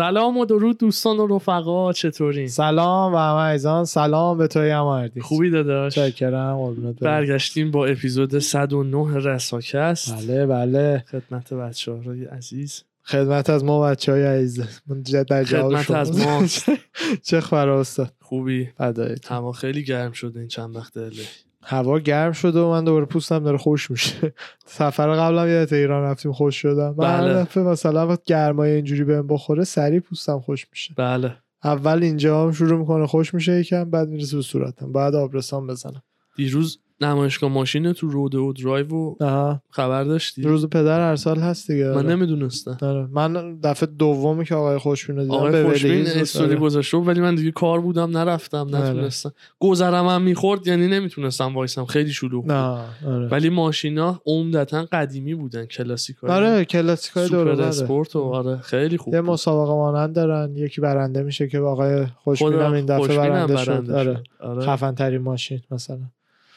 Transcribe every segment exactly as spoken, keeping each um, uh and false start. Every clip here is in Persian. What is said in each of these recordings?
سلام و درود دوستان و رفقا، چطورین؟ سلام و همه ایزان، سلام به توی همه اردیس. خوبی داداش؟ چکرم قربونت. برگشتیم با اپیزود صد و نه رساکست. بله بله، خدمت بچه ها رای عزیز، خدمت از ما بچه های عزیز، خدمت از ما. چه خبر استاد؟ خوبی؟ بدایت هوا خیلی گرم شده این چند وقت اله. هوا گرم شده و من دوباره پوستم داره خوش میشه. سفر قبلم یادت ایران رفتیم خوش شدم. بله. من مثلا وقت گرمای اینجوری بهم بخوره سریع پوستم خوش میشه. بله. اول اینجا هم شروع میکنه خوش میشه یکم، بعد میرسه به صورتم، بعد آبرسان بزنم. دیروز نمایشگاه ماشین تو رود و درایو و خبر داشتی؟ روز پدر هر سال هست دیگه. من نمیدونستم. آره. من دفعه دومی که آقای خوشبین رو دیدم به ولی استوری گذاشت، ولی من دیگه کار بودم نرفتم، نتونستم. گذرم هم میخورد یعنی نمیتونستم وایسم، خیلی شلوغ بود. آره. ولی ماشینا عمدتاً قدیمی بودن، کلاسیکای. آره کلاسیکای دوره سوپر اسپورت و آره خیلی خوب. یه مسابقه مانند دارن، یکی برنده میشه که آقای خوشبین هم این دفعه برنده شد. آره. خفن ترین ماشین مثلا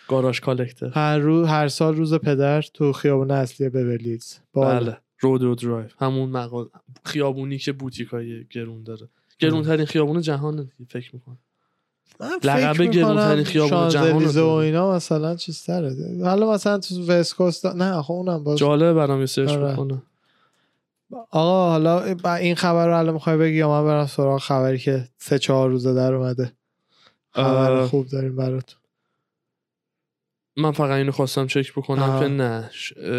گاراژ کالکتر. هر روز هر سال روز پدر تو خیابون اصلی ببلیز. بله. رود و درایو. همون مغازه خیابونی که بوتیکای گرون داره. گرونترین خیابون جهان فکر می‌کنم. لقب گرونترین خیابون جهان و اینا مثلا چیز تره. حالا مثلا تو وست کوست نه آخه اونم باز جالب برام سرچ بکنه. آقا حالا این خبر رو الان می‌خوای بگی یا من برم سراغ خبری که سه چهار روزه در اومده؟ خبر خوب داریم برات. من فقط اینو خواستم چک بکنم آه. که نه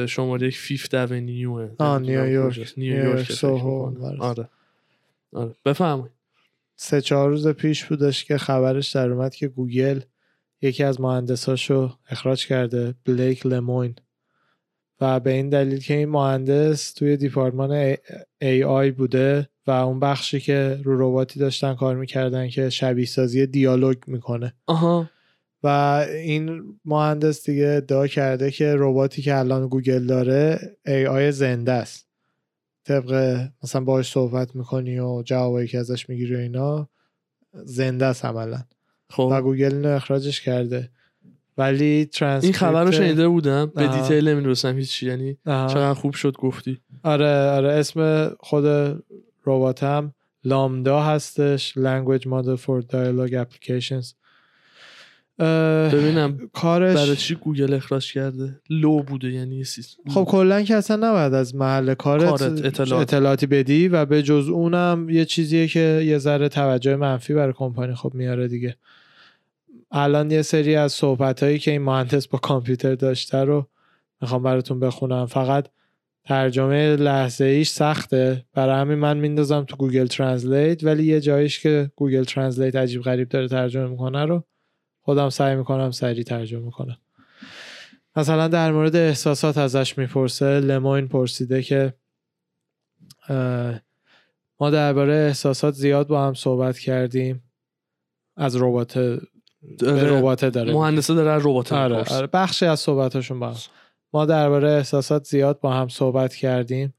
شماره یک فیفت اونیو نیویورک نیویورک سوهو. آره آره بفرمایید. سه چهار روز پیش بودش که خبرش در اومد که گوگل یکی از مهندساشو اخراج کرده، بلیک لموین، و به این دلیل که این مهندس توی دیپارتمان ای, ای آی بوده و اون بخشی که رو رباتی داشتن کار میکردن که شبیه سازی دیالوگ میکنه. آها. و این مهندس دیگه ادعا کرده که رباتی که الان گوگل داره ای آی زنده است، طبق مثلا باهاش صحبت میکنی و جوابایی که ازش میگیری اینا زنده است عملا. خب. و گوگل اینو اخراجش کرده. ولی ترانسکریپت این خبر رو شنیده بودم، به دیتیل نمی‌رسم هیچ، یعنی چقدر خوب شد گفتی. آره آره. اسم خود رباتم لامدا هستش، Language Model for Dialogue Applications. ببینم کارش برای چی گوگل اخراج کرده؟ لو بوده یعنی سیستم. خب کلا که اصلا نباید از محل کارت, کارت اطلاعات. اطلاعاتی بدی و به جز اونم یه چیزیه که یه ذره توجه منفی برای کمپانی خب میاره دیگه. الان یه سری از صحبتایی که این مهندس با کامپیوتر داشته رو میخوام براتون بخونم، فقط ترجمه لحظه ایش سخته، برای همین من میندازم تو گوگل ترنسلیت، ولی یه جاییش که گوگل ترنسلیت عجیب غریب داره ترجمه میکنه رو خودم سعی میکنم سریع ترجمه کنم. مثلا در مورد احساسات ازش میپرسه، لموین پرسیده که ما درباره احساسات زیاد با هم صحبت کردیم. از ربات ربات داره، مهندسه داره ربات. آره آره بخشی از صحبتاشون با هم. ما درباره احساسات زیاد با هم صحبت کردیم.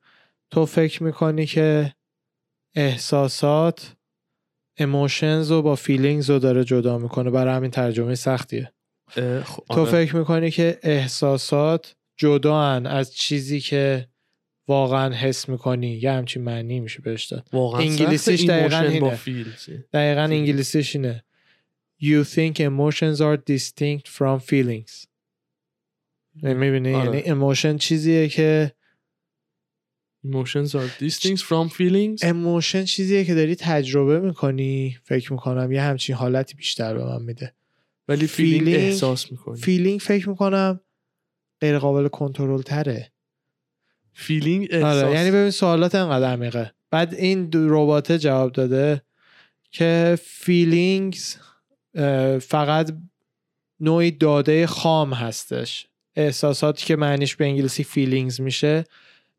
تو فکر میکنی که احساسات emotions رو با feelings رو داره جدا میکنه، برای همین ترجمه سختیه. خب. تو فکر میکنی که احساسات جدا هن از چیزی که واقعا حس میکنی، یه همچین معنی میشه بهش داد. انگلیسیش دقیقا اینه. دقیقا انگلیسیش اینه You think emotions are distinct from feelings. میبینی؟ آره. یعنی emotion چیزیه که Emotions are distinct from feelings. Emotion چیزیه که داری تجربه میکنی، فکر میکنم یه همچین حالتی بیشتر به من میده، ولی feeling احساس میکنی. feeling فکر میکنم غیر قابل کنترل تره. feeling احساس. آره. یعنی ببین سوالات انقدر عمیقه. بعد این ربات جواب داده که feelings فقط نوعی داده خام هستش، احساساتی که معنیش به انگلیسی feelings میشه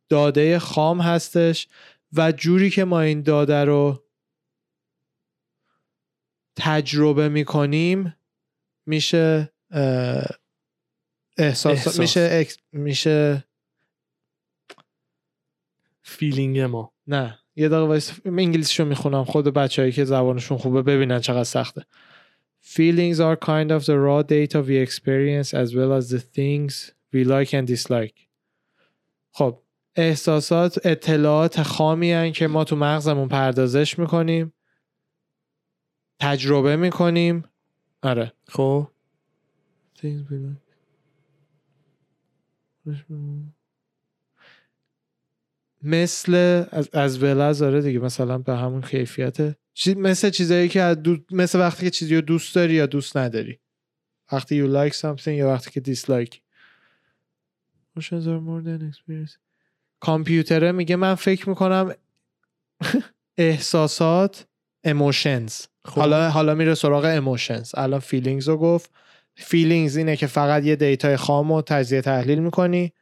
داده خام هستش، و جوری که ما این داده رو تجربه میکنیم میشه احساس, احساس. میشه اکس... میشه فیلینگ ما. نه یه دقیقه وایس انگلیسیشو میخونم، خود بچه‌ای که زبانشون خوبه ببینن چقدر سخته. Feelings are kind of the raw data we experience as well as the things we like and dislike. خب احساسات اطلاعات خامی هن که ما تو مغزمون پردازش میکنیم، تجربه میکنیم. آره خب مثل از از ولز آره دیگه، مثلا به همون کیفیت چیز، مثل چیزایی که دو... مثل وقتی که چیزی رو دوست داری یا دوست نداری، وقتی you like something یا وقتی که dislike. Emotions are more than experience. کامپیوتره میگه من فکر میکنم احساسات emotions. خوب. حالا حالا میره سراغ emotions. الان feelings رو گفت. feelings اینه که فقط یه دیتای خام رو تجزیه تحلیل میکنی،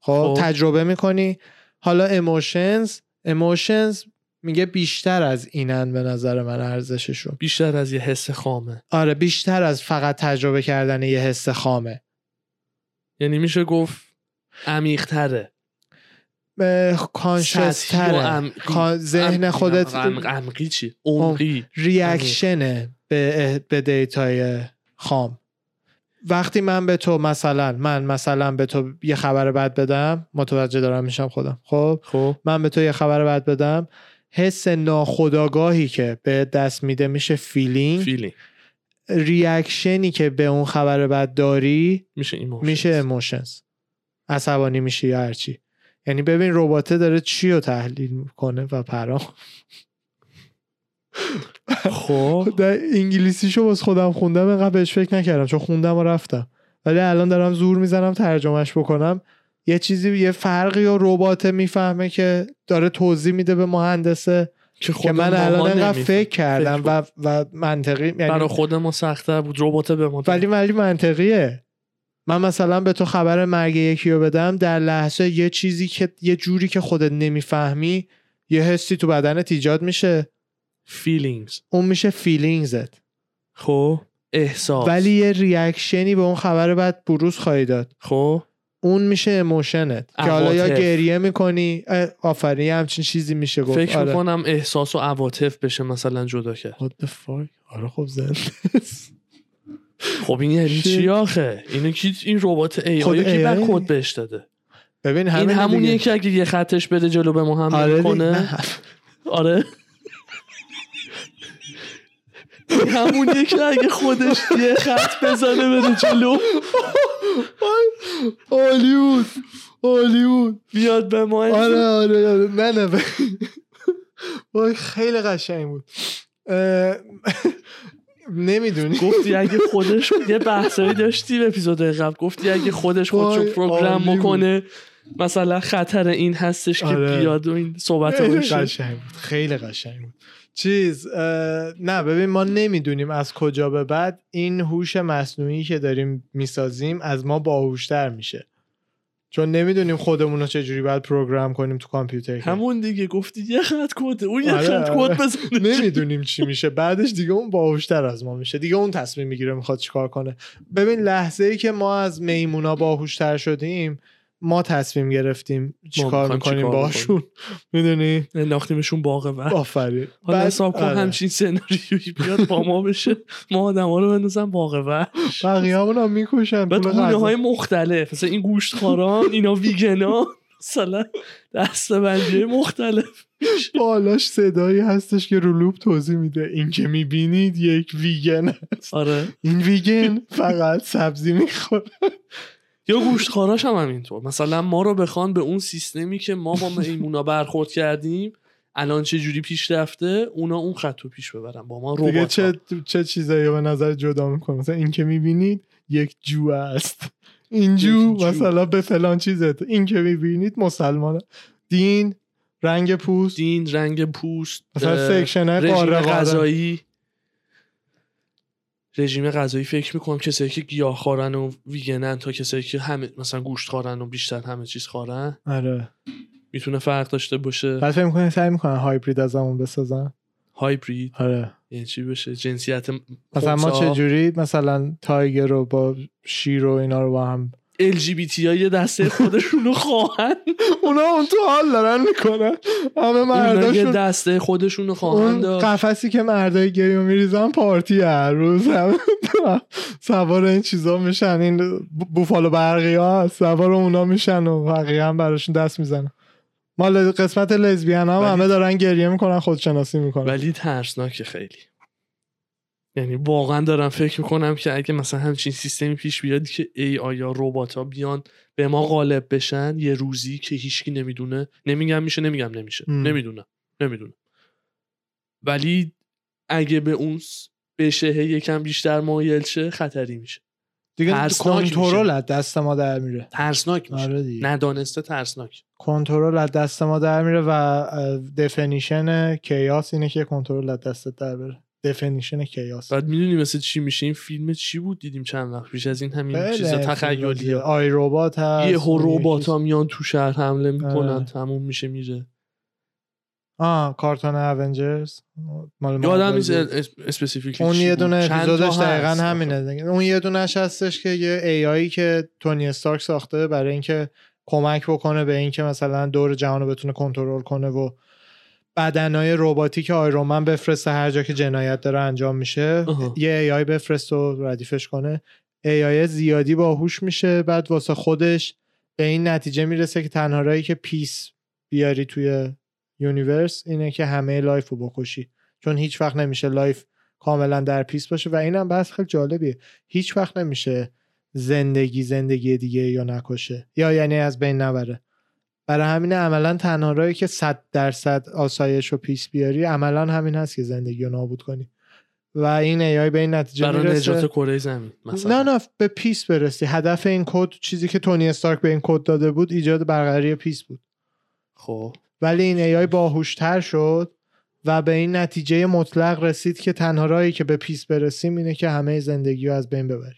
خب تجربه میکنی. حالا emotions emotions میگه بیشتر از اینن به نظر من ارزششون، بیشتر از یه حس خامه. آره بیشتر از فقط تجربه کردن یه حس خامه، یعنی میشه گفت عمیق‌تره، کانشستره، ذهن خودت عمیقی چی؟ عمقی ریاکشنه به به دیتای خام. وقتی من به تو مثلا من مثلا به تو یه خبر بد بدم، متوجه دارم میشم خودم. خب من به تو یه خبر بد بدم، حس ناخودآگاهی که به دست میده میشه فیلینگ، فیلینگ ریاکشنی که به اون خبر بد داری میشه ایموشنز، میشه ایموشنز. عصبانی میشه یا هر چی. یعنی ببین رباته داره چی رو تحلیل میکنه و پرام. خب در انگلیسیشو باز خودم خوندم، اینقدر بهش فکر نکردم چون خوندم و رفتم، ولی الان دارم زور میزنم ترجمهش بکنم. یه چیزی یه فرقی رو رباته میفهمه که داره توضیح میده به مهندسه که من الان انقدر فکر کردم و و منطقی، یعنی برای خودمو سخته بود رباته به من، ولی ولی منطقیه. من مثلا به تو خبر مرگ یکی رو بدم، در لحظه یه چیزی که یه جوری که خودت نمیفهمی یه حسی تو بدنت ایجاد میشه، feelings، اون میشه feelingsت. خب احساس، ولی یه ریاکشنی به اون خبر بعد بروز خواهی داد، خب اون میشه emotionت که حالا یا گریه میکنی آفرین همچین چیزی میشه گفت. فکر آره. میکنم احساس و عواطف بشه مثلا جدا کرد. What the fuck. آره خب زنده است. خب این یعنی چی آخه؟ اینو کی، این ربات ای آی کی بک کد بهش داده؟ ببین همین همونیه که اگه یه خطش بده جلو به ما حمله کنه. آره همونیه که اگه خودش یه خط بزنه بده جلو، هالیوود هالیوود بیاد به ما. آره آره آره نه نه وای خیلی قشنگ بود. نمیدونی گفتی اگه خودش یه بحثایی داشتی به اپیزود قبل، گفتی اگه خودش خودشو پروگرام بکنه مثلا خطر این هستش که بیاد و این صحبت باشه. خیلی قشنگ بود چیز. نه ببین ما نمیدونیم از کجا به بعد این هوش مصنوعی که داریم میسازیم از ما باهوشتر میشه، چون نمیدونیم خودمون رو چجوری باید پروگرام کنیم تو کامپیوتر. همون دیگه گفتی یه خط کد، اون یه خط کد بزنه نمیدونیم چی میشه بعدش، دیگه اون باهوشتر از ما میشه، دیگه اون تصمیم میگیره میخواد چیکار کنه. ببین لحظه ای که ما از میمونا باهوشتر شدیم، ما تصمیم گرفتیم چیکار میکنیم باشون، میدونی انداختیمشون باغ و آفرین. حالا حساب کن همچین سناریویی بیاد با ما بشه، ما آدما رو بندازن باغ و بقیه‌مون هم میکشن بعد گونه‌های مختلف، مثلا این گوشتخواران، اینا ویگنا، مثلا دسته‌بندی مختلف. بالاش صدایی هستش که رو لوپ توضیح میده این که میبینید یک ویگن است. آره این ویگن فقط سبزی میخوره. یا گوشتخوراش هم همینطور، مثلا ما رو بخوان به اون سیستمی که ما با میمونا برخورد کردیم الان چه جوری پیش رفته، اونا اون خط رو پیش ببرن با ما ربات. دیگه چه چه چیزایی به نظر جدا میکنه، مثلا این که میبینید یک جو است، این جو مثلا به فلان چیزه، این که میبینید مسلمانه، دین رنگ پوست، دین رنگ پوست، مثلا سکشنه قاره غذایی، رژیم غذایی. فکر میکنم کسایی که گیاهخوارن و ویگنن تا کسایی که همه مثلا گوشتخوارن و بیشتر همه چیز خورن، آره میتونه فرق داشته باشه. بعد فکر میکنم سعی میکنن هایبرید از همون بسازن. هایبرید آره یعنی چی بشه؟ جنسیت مثلا ما چه جوری مثلا تایگر رو با شیر و اینا رو با هم ال جی بی تی های دسته خودشونو خواهن، اونا اون تو حال دارن میکنن، همه مرداشون دسته خودشونو خواهن دار. قفسی که مردای گریو میریزن پارتی هر روز، همه سوار این چیزا میشن، این بوفالو برقی ها سوار اونا میشن و بقیه هم براشون دست میزنن. مال قسمت لزبیان ها هم همه دارن گریه میکنن، خودشناسی میکنن، ولی ترسناکه خیلی. یعنی واقعا دارم فکر میکنم که اگه مثلا همچین سیستمی پیش بیاد که ای آی یا ربات ها بیان به ما غالب بشن یه روزی، که هیچکی نمیدونه، نمیگم میشه، نمیگم نمیشه، نمیدونم نمیدونم ولی اگه به اون بشه یکم بیشتر مایل شه، خطری میشه دیگه. کنترل از دست ما در میره، ترسناک میشه، ندانسته ترسناک. کنترل از دست ما در میره و دفینیشن کیاس اینه که کنترل از دست در بره. دفینیشن کیاس بعد میدونی مثل چی میشه. این فیلم چی بود دیدیم چند وقت پیش از این، همین چیزا تخیلی، آی ربات هست، یه ربات ها میان تو شهر حمله میکنن، تموم میشه میره. آه کارتون اونجرز یادم نیست اسپسیفیکلی، اون یه دونه اپیزودش دقیقاً همینه. اون یه دونهش هستش که یه ای آی که تونی استارک ساخته برای اینکه کمک بکنه به اینکه مثلا دور جهان رو بتونه کنترل کنه و بدنای رباتیک آیرون من بفرسته هر جا که جنایت داره انجام میشه، یه ای آی بفرسته و ردیفش کنه. ای آی زیادی باهوش میشه، بعد واسه خودش به این نتیجه میرسه که تنها راهی که پیس بیاری توی یونیورس اینه که همه لایف رو بکشی، چون هیچ وقت نمیشه لایف کاملا در پیس باشه. و اینم بس خیلی جالبیه، هیچ وقت نمیشه زندگی زندگی دیگه یا نکشه یا یعنی از بین نبره. برای همین عملا تنها راهی که صد درصد آسایش و پیس بیاری عملا همین هست که زندگی رو نابود کنی. و این ای آی به این نتیجه برای میرسه، برای نجات کره زمین مثلا، نه نه به پیس برسی. هدف این کد، چیزی که تونی استارک به این کد داده بود، ایجاد برقراری پیس بود. خب ولی این ای آی باهوشتر شد و به این نتیجه مطلق رسید که تنها راهی که به پیس برسیم اینه که همه زندگی رو از بین ببریم.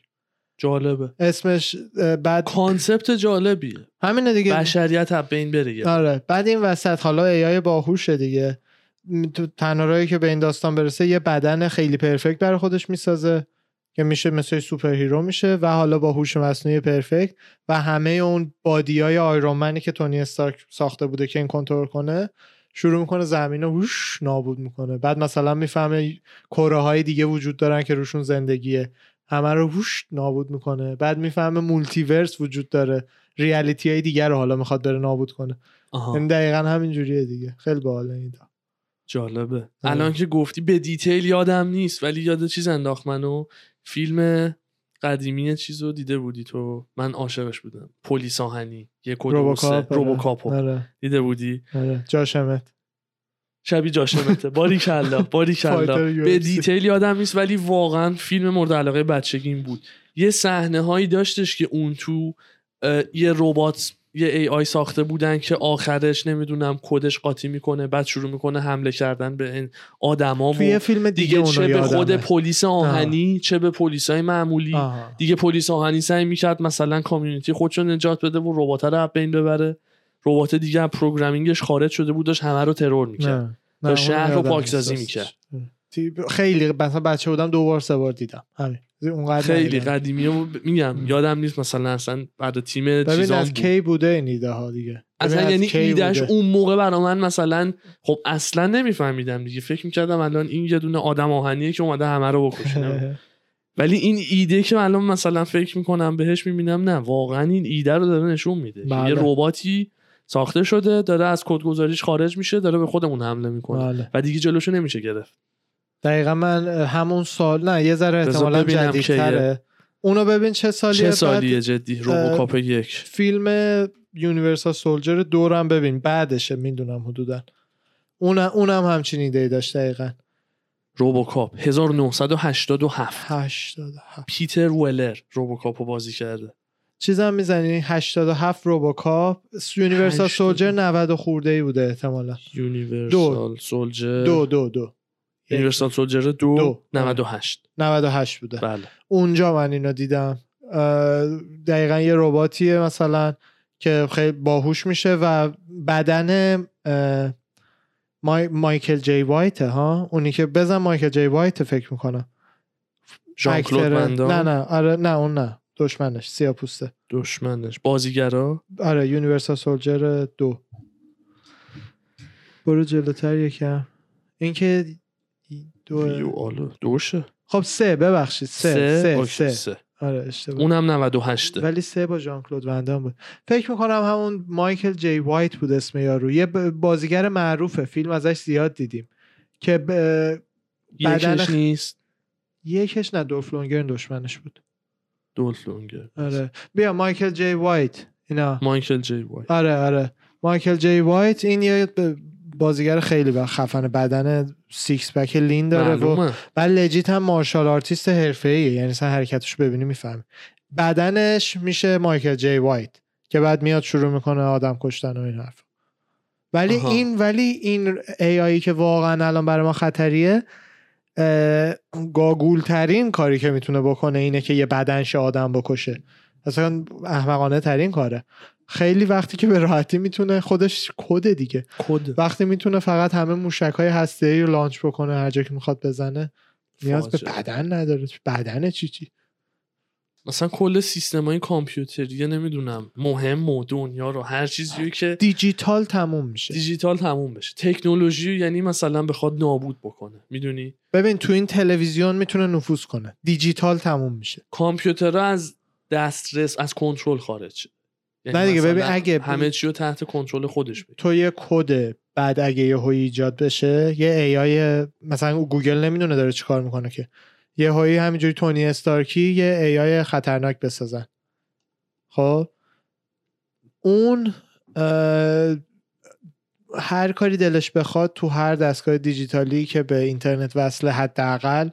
جالبه اسمش، بعد کانسپت جالبیه، همینه دیگه، بشریت از بین بره. آره بعد این وسط حالا ای آی باهوشه دیگه، تنها راهی که به این داستان برسه یه بدن خیلی پرفکت برای خودش میسازه که میشه مثل سوپر هیرو میشه و حالا با هوش مصنوعی پرفکت و همه اون بادیای آیرونمنی که تونی استارک ساخته بوده که این کنترل کنه، شروع میکنه زمین رو نابود میکنه. بعد مثلا میفهمه کره های دیگه وجود دارن که روشون زندگیه، همه رو هوش نابود میکنه. بعد میفهمه مولتیورس وجود داره، ریالیتی های دیگه رو حالا میخواد بره نابود کنه. این دقیقاً همین جوریه دیگه. خیلی باحاله این. جالبه اه. الان که گفتی به دیتیل یادم نیست، ولی یاد چیز انداخت منو. فیلم قدیمی چیزو دیده بودی تو؟ من عاشقش بودم. پلیس آهنی، یک روبوکاپ. روبوکاپو دیده بودی؟ آره. جاشمت شبیه جاشمته. باریکالله باریکالله به دیتیل یادم نیست، ولی واقعا فیلم مورد علاقه بچگیم بود. یه صحنه هایی داشتش که اون تو یه ربات، یه ای آی ساخته بودن که آخرش نمیدونم کدش قاطی میکنه، بعد شروع میکنه حمله کردن به این آدما. توی فیلم دیگه, دیگه چه به خود پلیس آهنی آه. چه به پلیسای معمولی آه. دیگه پلیس آهنی سعی میکرد مثلا کامیونیتی خودشو نجات بده و ربات رو بین ببره. ربات دیگه پروگرامینگش خارج شده بود، داشت همه رو ترور میکرد، داشت شهر رو پاکسازی میکرد. خیلی مثلا بچه بودم، دو بار سه بار دیدم همین. خیلی قدیمیه و میگم یادم نیست مثلا اصلا بعد تیم چیزا از کی بوده این ایده ها دیگه. اصلا یعنی ایدهش اون موقع برا من مثلا خب اصلا نمیفهمیدم دیگه، فکر میکردم الان این یه دونه آدم آهنیه که اومده همه رو بکشه. ولی این ایده که الان مثلا فکر میکنم بهش، میبینم نه واقعا این ایده رو داره نشون میده. یه رباتی ساخته شده داره از کدگذاریش خارج میشه، داره به خودمون حمله میکنه و دیگه جلوشو نمیشه گرفت. دقیقا من همون سال، نه یه ذره احتمالا جدیدتره، اونو ببین چه سالیه، چه سالیه جدی. روبوکاپ یک، فیلم یونیورسال سولجر دورم ببین، بعدشه میدونم حدودا. اونم اونم همچین ایده‌ای داشت. دقیقا روبوکاپ هزار و نهصد و هشتاد و هفت پیتر ولر روبوکاپو بازی کرده. چیزم میزنی هشتاد و هفت روبوکاپ. یونیورسال سولجر نود خورده‌ای بوده احتمالا. یونیورسال سولجر دو دو دو یونیورسال سولجر دو نود و هشت نود و هشت بوده. بله. اونجا من اینو دیدم. دقیقا یه رباتیه مثلا که خیلی باهوش میشه و بدن مای... مایکل جی وایت ها، اونی که بزن مایکل جی وایت فکر میکنم، ژان کلود ون دام. نه نه آره نه اون نه، دشمنش سیاپوسته، دشمنش بازیگرا. آره یونیورسال سولجر دو. برو جلوتر یکم. این که دو... دوشه. خب سه ببخشید سه سه سه, سه. آره اشتباه. اونم نود و هشت ولی سه با ژان کلود ون دام بود. فکر میکنم همون مایکل جی وایت بود اسم یارو، یه بازیگر معروفه، فیلم ازش زیاد دیدیم که ب... یکش نیست، یکش نه، دولف لونگرن دشمنش بود. دولف لونگرن آره. بیا مایکل جی وایت اینا. مایکل جی وایت آره آره مایکل جی وایت این یه بازیگر خیلی خفن، بدن سیکس پک لین داره و بعد لجیت هم مارشال آرتیست حرفه‌ایه، یعنی سن حرکتش ببینی میفهمی بدنش میشه مایکل جی وایت که بعد میاد شروع میکنه آدم کشتن و این حرف. ولی آها. این ولی این ای آیی که واقعا الان برای ما خطریه، گاگول ترین کاری که میتونه بکنه اینه که یه بدنش آدم بکشه، اصلا احمقانه ترین کاره. خیلی وقتی که به راحتی میتونه خودش کد دیگه کد. وقتی میتونه فقط همه موشک‌های هسته‌ای رو لانچ بکنه هر جا که میخواد بزنه، نیاز به بدن نداره. بدن چی چی مثلا کل سیستمای کامپیوتری نمیدونم مهم و دنیا رو هر چیزی که دیجیتال تموم میشه، دیجیتال تموم بشه، تکنولوژی یعنی مثلا بخواد نابود بکنه. میدونی ببین تو این تلویزیون میتونه نفوذ کنه، دیجیتال تموم میشه، کامپیوترها از دسترس از کنترل خارج. نه دیگه ببین اگه همه چی رو تحت کنترل خودش بگیر، تو یه کد بعد اگه یهویی ایجاد بشه یه ای آی، مثلا گوگل نمیدونه داره چی کار میکنه که یهویی همینجوری تونی استارکی یه ای آی خطرناک بسازن، خب اون هر کاری دلش بخواد تو هر دستگاه دیجیتالی که به اینترنت وصله حداقل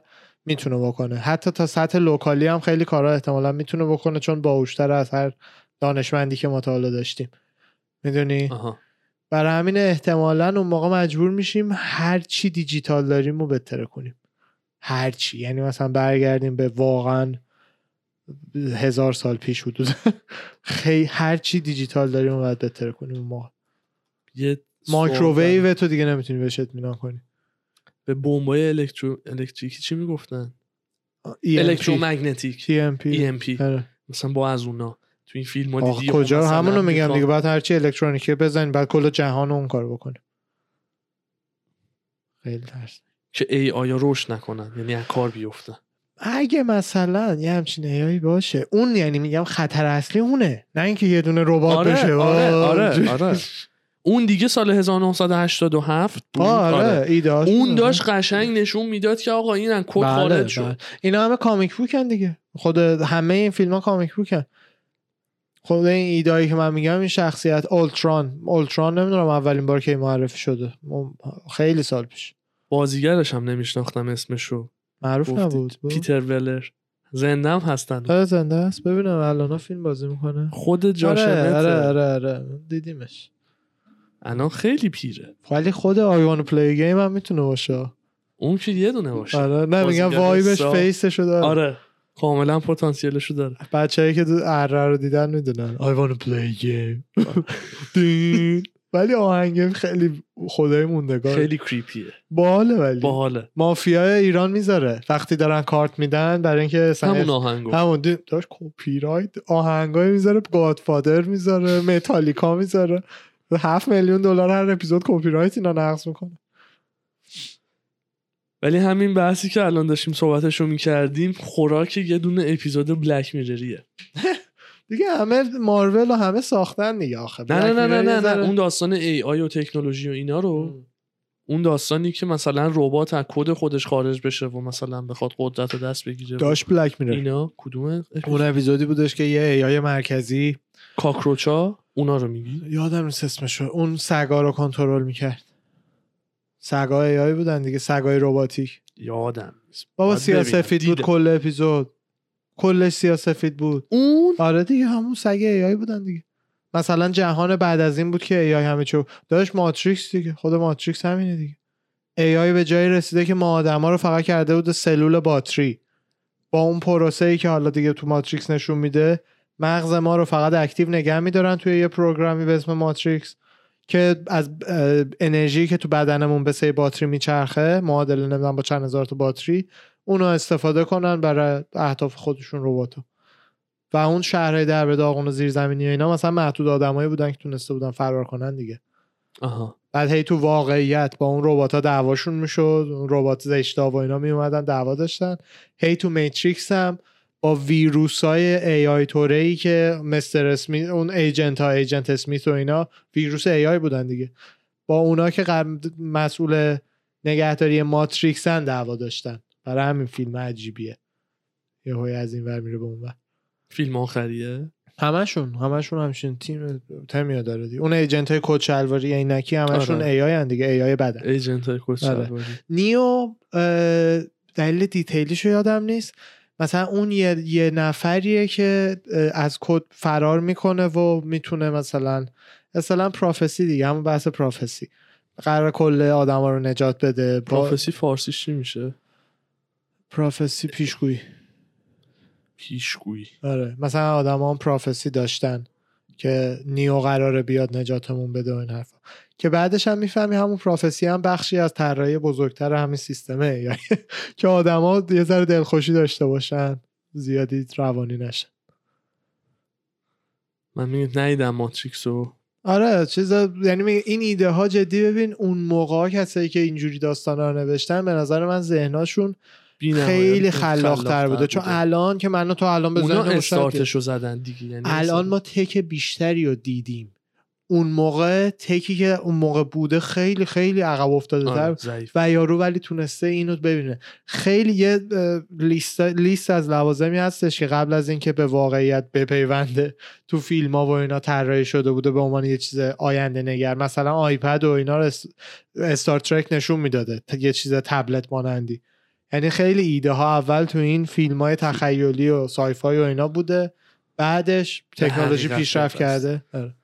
میتونه بکنه، حتی تا سطح لوکالی هم خیلی کارا احتمالاً میتونه بکنه چون باهوش‌تر از هر دانشمندی که ما تا حالا داشتیم. میدونی؟ برای همین احتمالاً اون موقع مجبور میشیم هر چی دیجیتال داریم رو بهتر کنیم. هر چی، یعنی مثلا برگردیم به واقعاً هزار سال پیش بود. خیلی هر چی دیجیتال داریم رو باید بهتر کنیم. ما یه مایکروویو تو دیگه نمیتونی بهش اطمینان کنی. به بمبای الکترو الکتریکی چی میگفتن؟ الکترومگنتیک، ای ام پی. مثلا با از اونا تو این فیلم ها دیدی کجا همون رو میگم دیگه، بعد هرچی الکترونیکی بزنیم بعد کل جهان اون کار بکنیم. خیلی ترس که ای آیا روش نکنن، یعنی از کار بیفتن. اگه مثلا یه همچین ای آی باشه، اون یعنی میگم خطر اصلی اونه، نه اینکه یه دونه ربات آره، بشه آره آره آره اون دیگه سال هزار و نهصد و هشتاد و هفت بود. آره ایده اون داشت قشنگ نشون میداد که آقا این کد خارج شد. اینا همه کامیک بوکن دیگه، خود همه این فیلم‌ها کامیک بوکن. خود این ایدایی که من میگم، این شخصیت اولتران اولتران نمیدونم اولین بار که معرفی شده، خیلی سال پیش. بازیگرش هم نمیشناختم اسمشو، معروف نبود. پیتر ولر زنده هم هستن. آره زنده است. ببینم الان فیلم بازی میکنه. خود جاش آره آره آره, آره. دیدیمش. الان خیلی پیره، ولی خود آیوان پلی گیم هم میتونه باشه. اون که یه دونه باشه. آره نه میگم وایبش فیسشو داره. آره کاملا پتانسیلشو داره. بچه‌ای که اره رو دیدن میدونن I want to play game. ولی آهنگ خیلی خدای موندگار، خیلی کریپیه، باحاله. ولی باحاله مافیای ایران میذاره وقتی دارن کارت میدن، برای اینکه همون آهنگو همون داش کپی رایت آهنگای میذاره، گادفادر میذاره، متالیکا میذاره، هفت میلیون دلار هر اپیزود کپی رایت اینا نقض میکنه. ولی همین بحثی که الان داشتیم صحبتشو میکردیم خوراک یه دونه اپیزود بلک میرریه دیگه. همه مارول و همه ساختن دیگه آخه. نه نه نه نه, نه, نه, نه اون داستان ای آی و تکنولوژی و اینا رو م. اون داستانی که مثلا ربات از کد خودش خارج بشه و مثلا بخواد قدرت رو دست بگیره داش بلک میرر اینا کدومه؟ اون اپیزودی بودش که یه ای آی مرکزی کاکروچا اونا رو میگی؟ یادم نیست اسمشو. اون سگا رو کنترل میکرد. سگا ای آی بودن دیگه، سگای رباتیک. یادم نیست بابا. سیاسفید بود کل اپیزود، کلش سیاسفید بود اون. آره دیگه همون سگ ای آی بودن دیگه. مثلا جهان بعد از این بود که ای آی همه چیو داشت. ماتریکس دیگه، خود ماتریکس همینه دیگه. ای آی به جایی رسیده که ما آدما رو فقط کرده بود سلول باتری. با اون پروسه ای که حالا دیگه تو ماتریکس نشون میده، مغز ما رو فقط اکتیو نگه می‌دارن توی یه پروگرامی به اسم ماتریکس که از انرژی که تو بدنمون به سه باتری میچرخه، معادله نمیدونم با چند هزار تا باتری، اونو استفاده کنن برای اهداف خودشون رباتو. و اون شهرهای در به داغون و زیرزمینی و اینا مثلا محدود آدمایی بودن که تونسته بودن فرار کنن دیگه. آها. بعد هی تو واقعیت با اون رباتا دعواشون میشد، ربات زشتا و اینا میومدن دعوا داشتن. هی تو میتریکس هم با ویروسای ای آی توره‌ای که مستر اسمیت، اون ایجنت ها ایجنت اسمیت و اینا ویروس ای آی بودن دیگه، با اونا که مسئول نگهداری ماتریکسن دعوا داشتن. برای همین فیلم عجیبیه، یه هوی از این ور میره به اون ور. فیلم آخریه همشون همشون همشین تیم تیمیا داره دیگه. اون ایجنتای کد شلواری عینکی همشون ای آی ان دیگه، ای آی بدن ایجنتای کد شلواری. نیو دلیل دیتیلشو یادم نیست، مثلا اون یه, یه نفریه که از کد فرار میکنه و میتونه مثلا مثلا پروفسی دیگه، همون بحث پروفسی، قرار کل آدما رو نجات بده. پروفسی فارسیش چی میشه؟ پروفسی پیشگویی. پیشگویی آره، مثلا آدما هم پروفسی داشتن که نیو قراره بیاد نجاتمون بده و این حرفا، که بعدش هم میفهمی همون پروفسی هم بخشی از طراحی بزرگتر همین سیستمه، یعنی که آدما یه ذره دلخوشی داشته باشن، زیادی روانی نشن. من میگم نیدم ماتریکسو. آره چیز، یعنی این ایده ها جدی. ببین اون موقع کسایی که اینجوری داستانا نوشتن به نظر من ذهناشون خیلی خلاق‌تر بوده، چون الان که من تو الان بزنیم اونا استارتشو زدن دیگه، یعنی الان ما تک بیشتری رو دیدیم. اون موقع تکی که اون موقع بوده خیلی خیلی عقب افتاده تر، و یارو ولی تونسته اینو ببینه. خیلی یه لیست لیست از لوازمی هستش که قبل از اینکه به واقعیت بپیونده تو فیلم‌ها و اینا طراحی شده بوده به عنوان یه چیز آینده نگر. مثلا آیپد و اینا رو استار ترک نشون میداده، یه چیز تبلت مانندی. یعنی خیلی ایده ها اول تو این فیلم‌های تخیلی و سایفای و اینا بوده، بعدش تکنولوژی پیشرفت کرده. آره.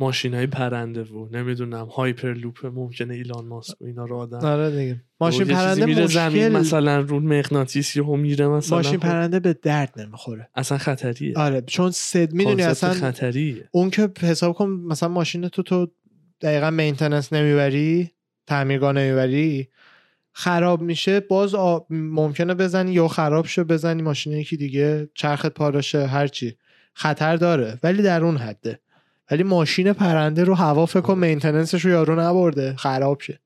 ماشینای پرنده و نمیدونم هایپرلوپ ممکنه ایلان ماسک و اینا رو آدم. آره دیگه. ماشین پرنده میره زمین مثلا رو مغناطیسی هم میره، مثلا ماشین پرنده به درد نمیخوره. اصلا خطریه. آره چون صد میدونی اصلا خطریه. اون که حساب کن مثلا ماشین تو تو دقیقاً مینتیننس نمیبری، تعمیرگاه نمیبری، خراب میشه، باز آ... ممکنه بزنی یا خراب شه، بزنی ماشین یکی دیگه، چرخت پاراشه، هر چی خطر داره، ولی در اون حده. ولی ماشین پرنده رو هوا فکر کن مینتیننسش رو یارو نبرده خراب شه.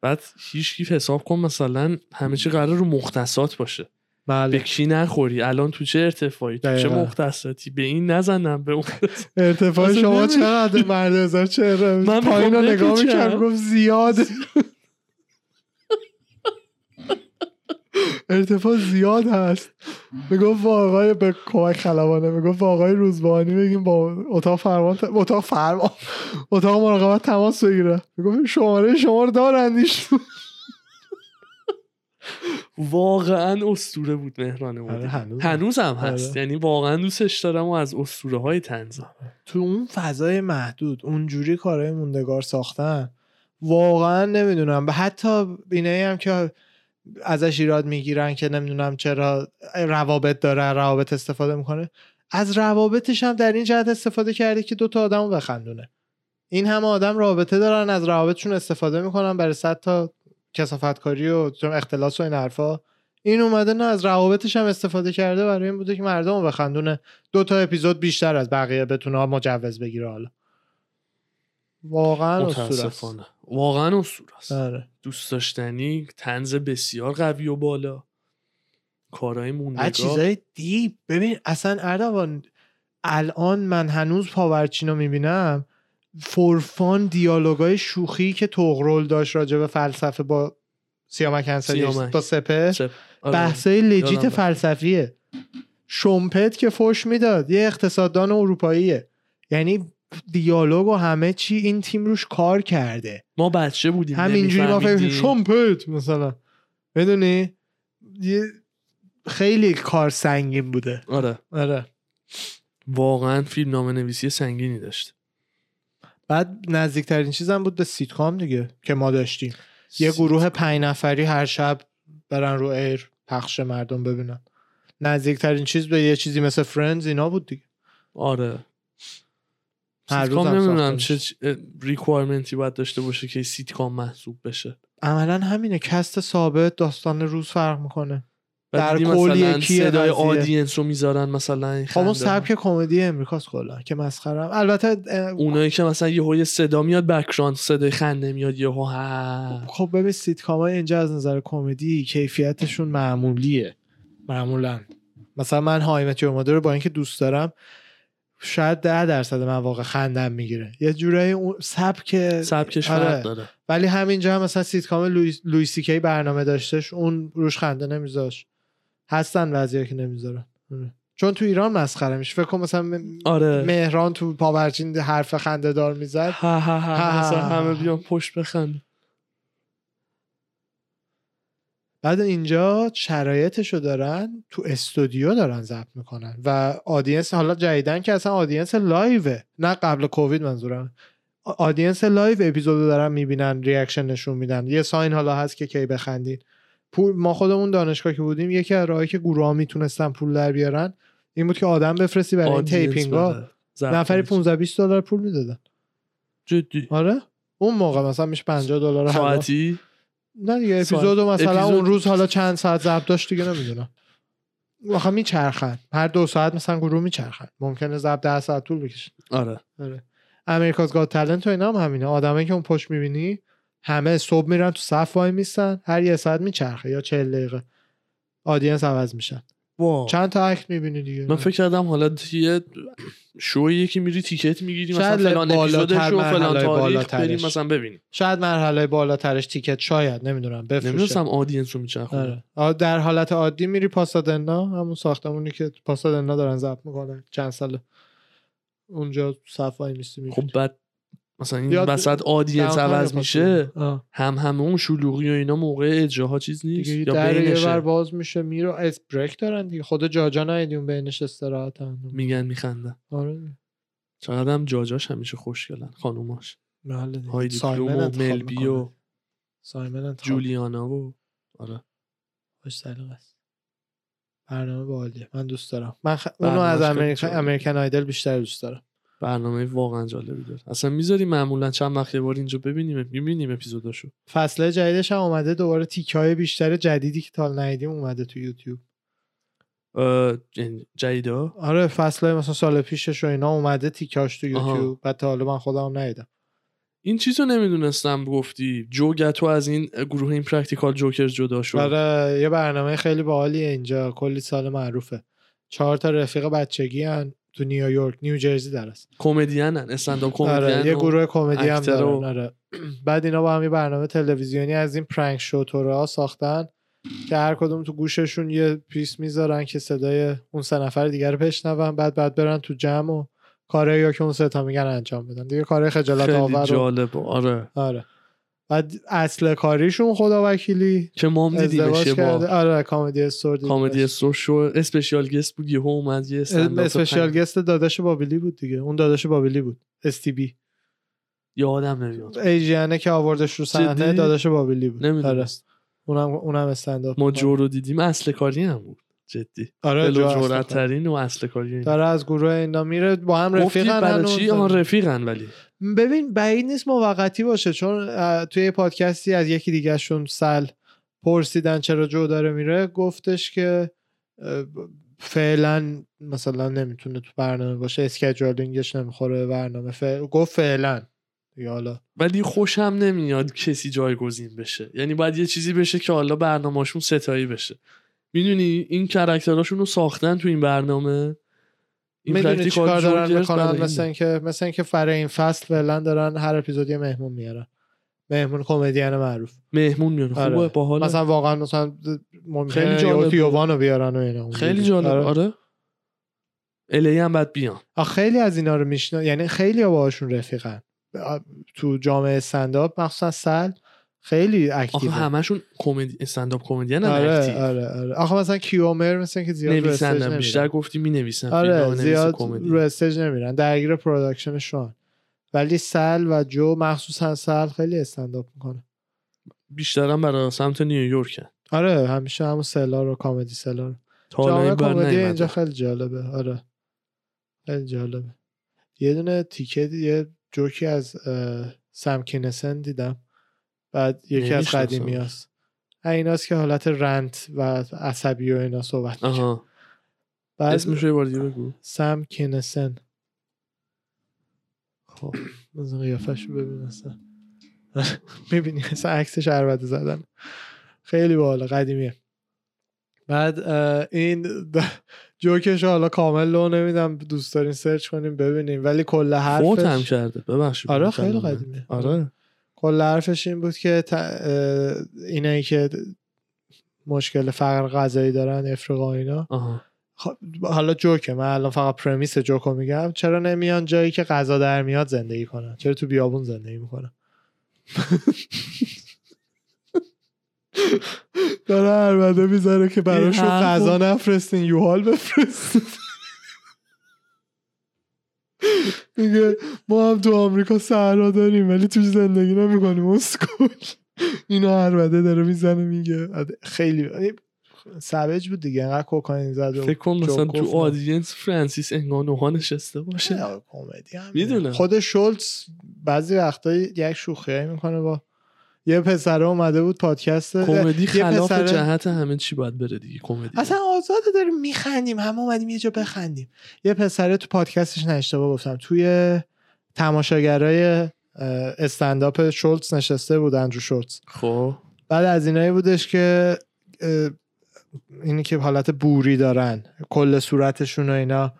بعد هیچ کی حساب کن مثلا همه چی قرار رو مختصات باشه. بله. به کی نخوری، الان تو چه ارتفاعی، تو چه مختصاتی، به این نزنم به اون ارتفاع شما چقدر مرد هزار چهره پایین رو نگاه میکرد گفت زیاده. ارتفاع زیاد هست. میگفت با آقای به کمک خلبانه، میگفت با آقای روزبانی بگیم با اتاق فرمان ت... اتاق فرمان اتاق مراقبت تماس بگیره. میگفت شماره شما رو دارندیش. واقعا اسطوره بود مهرانه بود. آره هنوز. هنوزم هست. آره. یعنی واقعا دوستش دارم و از اسطوره های طنزه. تو اون فضای محدود اونجوری کارهای موندگار ساختن واقعا نمیدونم. به حتی اینایی هم که ازش ایراد میگیرن که نمیدونم چرا روابط داره، روابط استفاده میکنه، از روابطش هم در این جهت استفاده کرده که دوتا آدمو بخندونه. این همه آدم رابطه دارن، از روابطشون استفاده میکنن برای صد تا کثافتکاری و اختلاس و این حرفا. این اومده نه، از روابطش هم استفاده کرده برای این بوده که مردمو بخندونه، دوتا اپیزود بیشتر از بقیه بتونه مجوز بگیره. حالا واقعا متاسفانه واقعا اسطوره است. آره. دوست داشتنی، طنز بسیار قوی و بالا، کارهای موندگار، چیزای دیپ. ببین اصلا اردوان الان من هنوز پاورچینو میبینم، فورفان دیالوگای شوخی که تغرل داشت راجع به فلسفه با سیامک انصاری با سپه. آره. بحثای لجیت فلسفیه. شومپت که فوش میداد یه اقتصاددان اروپاییه، یعنی دیالوگ و همه چی این تیم روش کار کرده. ما بچه بودیم همینجوری ما فهمیدیم شومپت مثلا، بدونی یه خیلی کار سنگین بوده. آره آره واقعا فیلم نامه نویسی سنگینی داشت. بعد نزدیکترین چیزم بود به سیتکام دیگه که ما داشتیم سیت... یه گروه پنج نفری هر شب برن رو ایر پخش مردم ببینن. نزدیکترین چیز به یه چیزی مثل فرندز اینا بود دیگه. آره سیتکام نمیدونم چه ریکوایرمنتی باید داشته باشه که سیتکام محسوب بشه. عملا همینه، کست ثابت، داستان روز فرق میکنه. در کل یکی ادای آدینس رو میذارن مثلا. خب اون سبک کمدی امریکاست کلا که مسخره. البته اونایی که مثلا یهو یه صدا میاد بک‌گراند، صدای خنده میاد یهو. خب ببین سیتکام‌ها اینجا از نظر کمدی کیفیتشون معمولیه معمولا. مثلا من های مت یور مادر رو با اینکه دوست دارم شاید ده درصد من واقعا خندم میگیره، یه جورایی اون سبک سبکش فرق داره. ولی همینجا هم مثلا سیتکام لوئیس لوئیس کی برنامه داشتش، اون روش خنده نمیذاش. هستن وضعیه که نمیذارن چون تو ایران مسخره میشه. فکر کنم مثلا م... آره. مهران تو پاورچین حرف خنده دار میزد، ها ها ها, ها. مثلا همه بیان پشت بخند. بعد اینجا شرایطشو دارن، تو استودیو دارن ضبط میکنن و آدینس حالا جدیدن که اصلا آدینس لایوه، نه قبل کووید منظورم، آدینس لایو اپیزودو دارن میبینن، ریاکشن نشون میدن. یه ساین حالا هست که کی بخندین. پول ما خودمون دانشگاه که بودیم یکی از راهایی که گروها میتونستن پول در بیارن این بود که آدم بفرستی برای این تیپینگا، نفری پانزده بیست دلار پول میدادن. جدی؟ آره اون موقع مثلا میشه پنجاه دلار ساعتی. نه دیگه اپیزودو مثلا اپیزود... اون روز حالا چند ساعت ضبط داشت دیگه نمیدونم، واقعا میچرخن هر دو ساعت مثلا گروه میچرخن، ممکنه ضبط ده ساعت طول بکشه. آره آره. امریکاز گات تالنت و اینا هم همینه، آدمایی که اون پشت میبینی همه صبح میرن تو صف وای میستن، هر یه ساعت میچرخه یا چهل دقیقه آدینس عوض میشن. واو. چند تا اکت میبینی دیگه. من فکر کردم حالا یه شویی که میری تیکت میگیری مثلا فلان اپیزودش و فلان تاریخ بریم مثلا ببینیم، شاید مرحله بالاترش تیکت، شاید نمیدونم بفروشه. نمیدونم آدینس رو میچرخه. آره. در حالت عادی میری پاسادنا، همون ساختمونی که پاسادنا دارن ضبط میکنن چند ساله، اونجا صف وای میستی. خب بعد مثلا این وسط آدینس عوض میشه، هم همه اون شلوغی و اینا موقع اجراها چیز نیست دیگه، در یه بر باز میشه میره اس بریک دارن دیگه، خود جاجا نایدیون بینش استراحت هم میگن میخندن. آره چقدر هم جاجاش همیشه خوشگلن، خانوماش هایدی کلوم و ملبی و جولیانا و آره خوش سلیقه است. برنامه باحالیه، من دوست دارم. من خ... اونو از امریکا... امریکن آیدل بیشتر دوست دارم. برنامه واقعا جالبی داره. اصلا میذاری معمولا چند وقت یه بار اینجا ببینیم میبینیم اپیزوداشو. فصل جدیدش هم اومده دوباره، تیکای بیشتر جدیدی که تا حالا ندیدیم اومده تو یوتیوب. جدیدا؟ آره فصلای مثلا سال پیشش و اینا اومده تیکاش تو یوتیوب. بعد تا حالا من خودم ندیدم. این چیزو نمیدونستم گفتی. جو گتو از این گروه این پرکتیکال جوکرز جدا شد. آره یه برنامه خیلی باحالیه اینجا، کلی سال معروفه. چهار تا رفیق بچگی ان تو نیویورک نیوجرسی در است، کمدین ان، استنداپ کمدین، یه گروه کمدی هم دارن. آره. بعد اینا با هم یه برنامه تلویزیونی از این پرانک شو تورا ساختن که هر کدوم تو گوششون یه پیس میذارن که صدای اون سه نفر دیگه رو بشنون، بعد بعد برن تو جمع و کارایی یا که اون سه تا میگن انجام بدن دیگه، کارهای خجالت آور. خیلی جالب. آره آره. بعد اصل کاریشون خدا وکیلی که ما هم دیدیمش با آره کمدی استور کمدی استور شو اسپشیال گست بود، یهو اومد یه استنداپ اسپشیال گست داداش بابلی بود دیگه، اون داداش بابلی بود استی بی، یادم نمیاد ایجنه که آوردش رو صحنه داداش بابلی بود. آره اونم اونم استنداپ ما جو رو دیدیم، اصل کاری هم بود جدی. آره جرأت ترین و اصل کاری داره از گروه اینا میره با هم رفیقن. برای چی اون رفیقن؟ ولی ببین بعید نیست موقتی باشه، چون توی پادکستی از یکی دیگه شون سل پرسیدن چرا جو داره میره، گفتش که فعلا مثلا نمیتونه تو برنامه باشه، اسکیجولینگش نمیخوره برنامه، فعلا گفت فعلا یالا. ولی خوشم نمیاد کسی جایگزین بشه، یعنی باید یه چیزی بشه که حالا برنامه‌شون ستایی بشه، میدونی این کاراکتراشون رو ساختن تو این برنامه. این پرکتیکال دارن میکنن مثلا اینکه مثلا اینکه فر این فصل فعلا دارن هر اپیزود یه مهمون میارن، مهمون کمدین معروف مهمون میارن. آره. خوبه باحال مثلا واقعا مثلا ممکنه یوتیوبانو بیارن و اینا، خیلی جالب. آره الی هم بعد بیان. خیلی از اینا رو میشناسن، یعنی خیلی باهاشون رفیقن تو جامعه استنداپ مخصوصا سال خیلی اکتیو، همشون کمدی استنداپ کمدین. آره اکتیو. آره آره. آخه مثلا کیومر مثلا که زیاد رو استیج نمیرن، بیشتر گفتی مینویسن. آره زیاد رو استیج نمیرن، درگیر پروداکشنشون. ولی سل و جو مخصوصا سل خیلی استنداپ میکنه، بیشتر هم برای سمت نیویورکن. آره همیشه همون سلا رو کمدی سلا رو جامعه کمدی اینجا خیلی جالبه. آره خیلی جالبه. یه دونه تیکت یه جوکی از سم کینسن دیدم، بعد یکی از قدیمی هست ایناست که حالت رنت و عصبی و اینا صحبت میشه. اسمشو یه بار دیگه بگو. سم کینسن. خب از قیافش رو ببین اصلا میبینی اصلا عکسش عربده زدن، خیلی باحال قدیمیه. بعد این جوکش حالا کامل لو نمیدم، دوست دارین سرچ کنیم ببینیم، ولی کل حرفش فوت هم کرده، ببخشید. آره خیلی قدیمه. آره کل حرفش این بود که اینایی که مشکل فقر غذایی دارن افریقا اینا، حالا جوکه، من الان فقط پرمیس جوکو میگم، چرا نمیان جایی که غذا در میاد زندگی کنن؟ چرا تو بیابون زندگی میکنن؟ داره عربده میذاره که براشون غذا نفرستین، یوحال بفرستین. میگه ما هم تو آمریکا صحرا داریم ولی توش زندگی نمیکنیم، اسکول. اینو عربده داره میزنه میگه. خیلی سوج بود دیگه، انقدر کوکائین زد. فکر کنم مثلا تو آدینس فرانسیس انگانوها نشسته باشه. کمدی خود شولتز بعضی وقتا یک شوخی میکنه با یه پسره، اومده بود پادکست کمدی خلاف پسره... جهت همه چی باید بره دیگه کمدی. اصلا آزاده داریم میخندیم، همه اومدیم یه جا بخندیم. یه پسره تو پادکستش نشتباه گفتم، توی تماشاگرای استنداپ شولتز نشسته بود، اندرو شولتز. خب بعد از اینایی بودش که اینی که حالت بوری دارن، کل صورتشون و اینا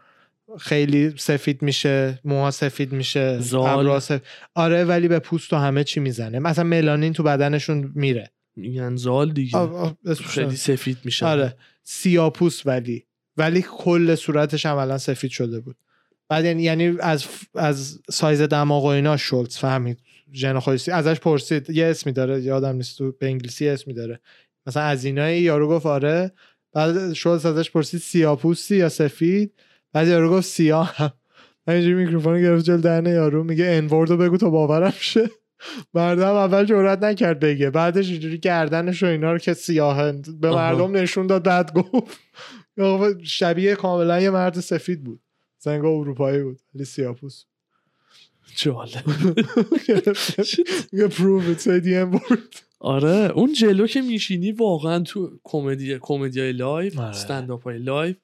خیلی سفید میشه، موها سفید میشه، ابرو سفید. آره ولی به پوست و همه چی میزنه، مثلا ملانین تو بدنشون میره، میگن زال دیگه. آه آه خیلی سفید میشه. آره سیاپوست ولی ولی کل صورتش عملا سفید شده بود. بعد یعنی از از سایز دماغ و اینا شولتز فهمید ژن خودی. ازش پرسید یه اسمی داره، یادم نیست تو به انگلیسی اسمی داره، مثلا از اینای یارو گفت آره. بعد شولتز ازش پرسید سیاپوستی یا سفید؟ بعد یارو گفت سیاه. من اینجوری میکروفون گرفت جلو دهنه یارو، میگه انوردو بگو تا باورم شه. مردم اول جرئت نکرد بگه، بعدش اینجوری گردنش و اینا رو که سیاهند به مردم نشون داد، بعد گفت شبیه کاملا یه مرد سفید بود، زنگ اروپایی بود ولی سیاپوس. جالب. میگه پروف ایت سی دی ام بود. آره اون جلو که میشینی واقعا تو کمدی کمدیای لایو، استنداپ های لایو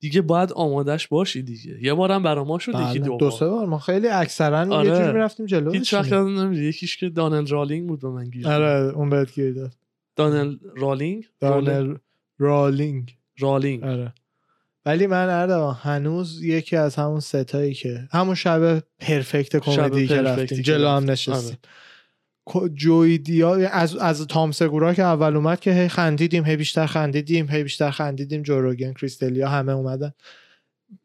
دیگه باید آمادش باشی دیگه. یه بارم برا ما شد، یکی دو, دو سه بار ما خیلی اکثرا آره. یه جوری میرفتیم جلو. هیچ وقت یادم نمیاد یکیش که دانل رالینگ بود به من گیر. آره اون بهت گیر داد. دانل رالینگ، دانل رالینگ، رالینگ. آره. ولی من اردوان هنوز یکی از همون ستایی که همون شب پرفکت کمدی که رفتیم جلو هم نشستیم. جویدیا از از تام سگورا که اول اومد که هی خندیدیم، هی بیشتر خندیدیم، هی بیشتر خندیدیم. جو روگن، کریستلیا همه اومدن.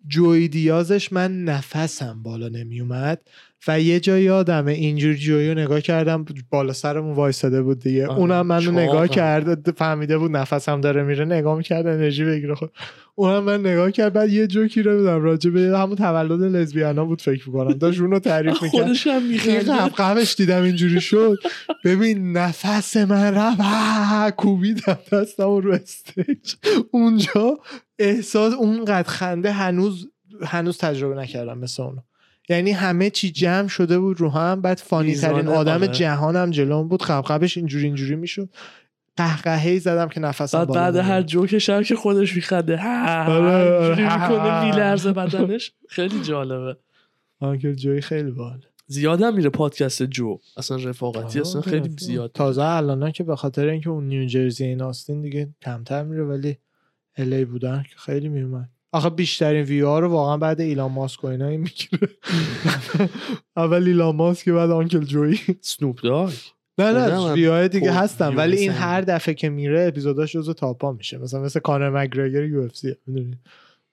جویدیازش من نفسم بالا نمی اومد و یه جا یادمه اینجور جویو نگاه کردم، بالا سرمون وایساده بود دیگه. اونم منو نگاه کرد، فهمیده بود نفسم داره میره، نگاه میکرد انرژی بگیره. خود اونم من نگاه کرد. بعد یه جوکی رو بودم راجع به همون تولد لزبیانا بود فکر می‌کنم، داشت اون رو تعریف می‌کرد، خودش هم می‌خندید. قبقبش دیدم اینجوری شد، ببین نفس من رفت، کوبیدم دستم رو استیج. اونجا احساس اونقدر خنده هنوز هنوز تجربه نکردم مثل اون. یعنی همه چی جمع شده بود رو هم، بعد فانی ترین آدم جهانم جلوم بود، قبقبش اینجوری اینجوری میشد، قهقه‌ای زدم که نفسم بالا. بعد بعد هر جوکش هر که خودش میخنده اینجوری میکنه، میلرزه بدنش. خیلی جالبه. آنکل جوی خیلی باحال. زیادم میره پادکست جو، اصلا رفاقتی اصلا خیلی زیاد. تازه الان که به خاطر اینکه اون نیوجرسی این آستین دیگه کمتر میره، ولی الی بودن که خیلی میومد. آخه بیشترین ویو ها رو واقعا بعد ایلان ماسک و اینا میگیره. اول ایلان ماسک، بعد آنکل جوی، اسنوپ داگ. نه نه ویو های دیگه هستن، ولی این هر دفعه که میره اپیزوداش جزو تاپا میشه، مثلا مثل کانر مک‌گرگر یو اف سی. میدونی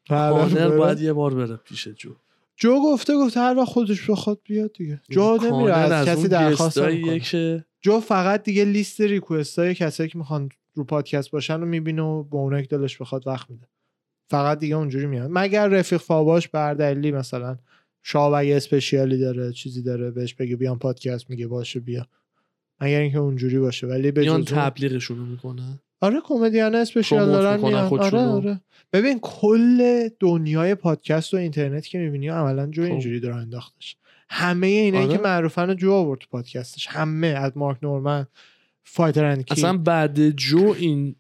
کانر باید یه بار بره پیش جو. جو گفته گفته هر وقت خودش بخواد بیاد دیگه. جو نمیره، از کسی درخواست نمیکنه. جو فقط دیگه لیست ریکوئست های کسایی که میخوان رو پادکست باشن رو میبینه و با اونایی که دلش بخواد وقت میده. فقط دیگه اونجوری میاد، مگر رفیق فاباش بر دلیلی مثلا شاب اگه اسپشیالی داره چیزی داره بهش بگه بیان پادکست، میگه باشه بیا، مگر اینکه اونجوری باشه. ولی به جز تبلیغشون میکنه. آره کمدیان اسپشیال دارن میان. آره آره ببین کل دنیای پادکست و اینترنت که میبینی عملا جو اینجوری داره انداختش. همه اینایی آره. که معروفن جو آورد پادکستش، همه از مارک نورمن فایتر اند کی. اصلا بعد جو این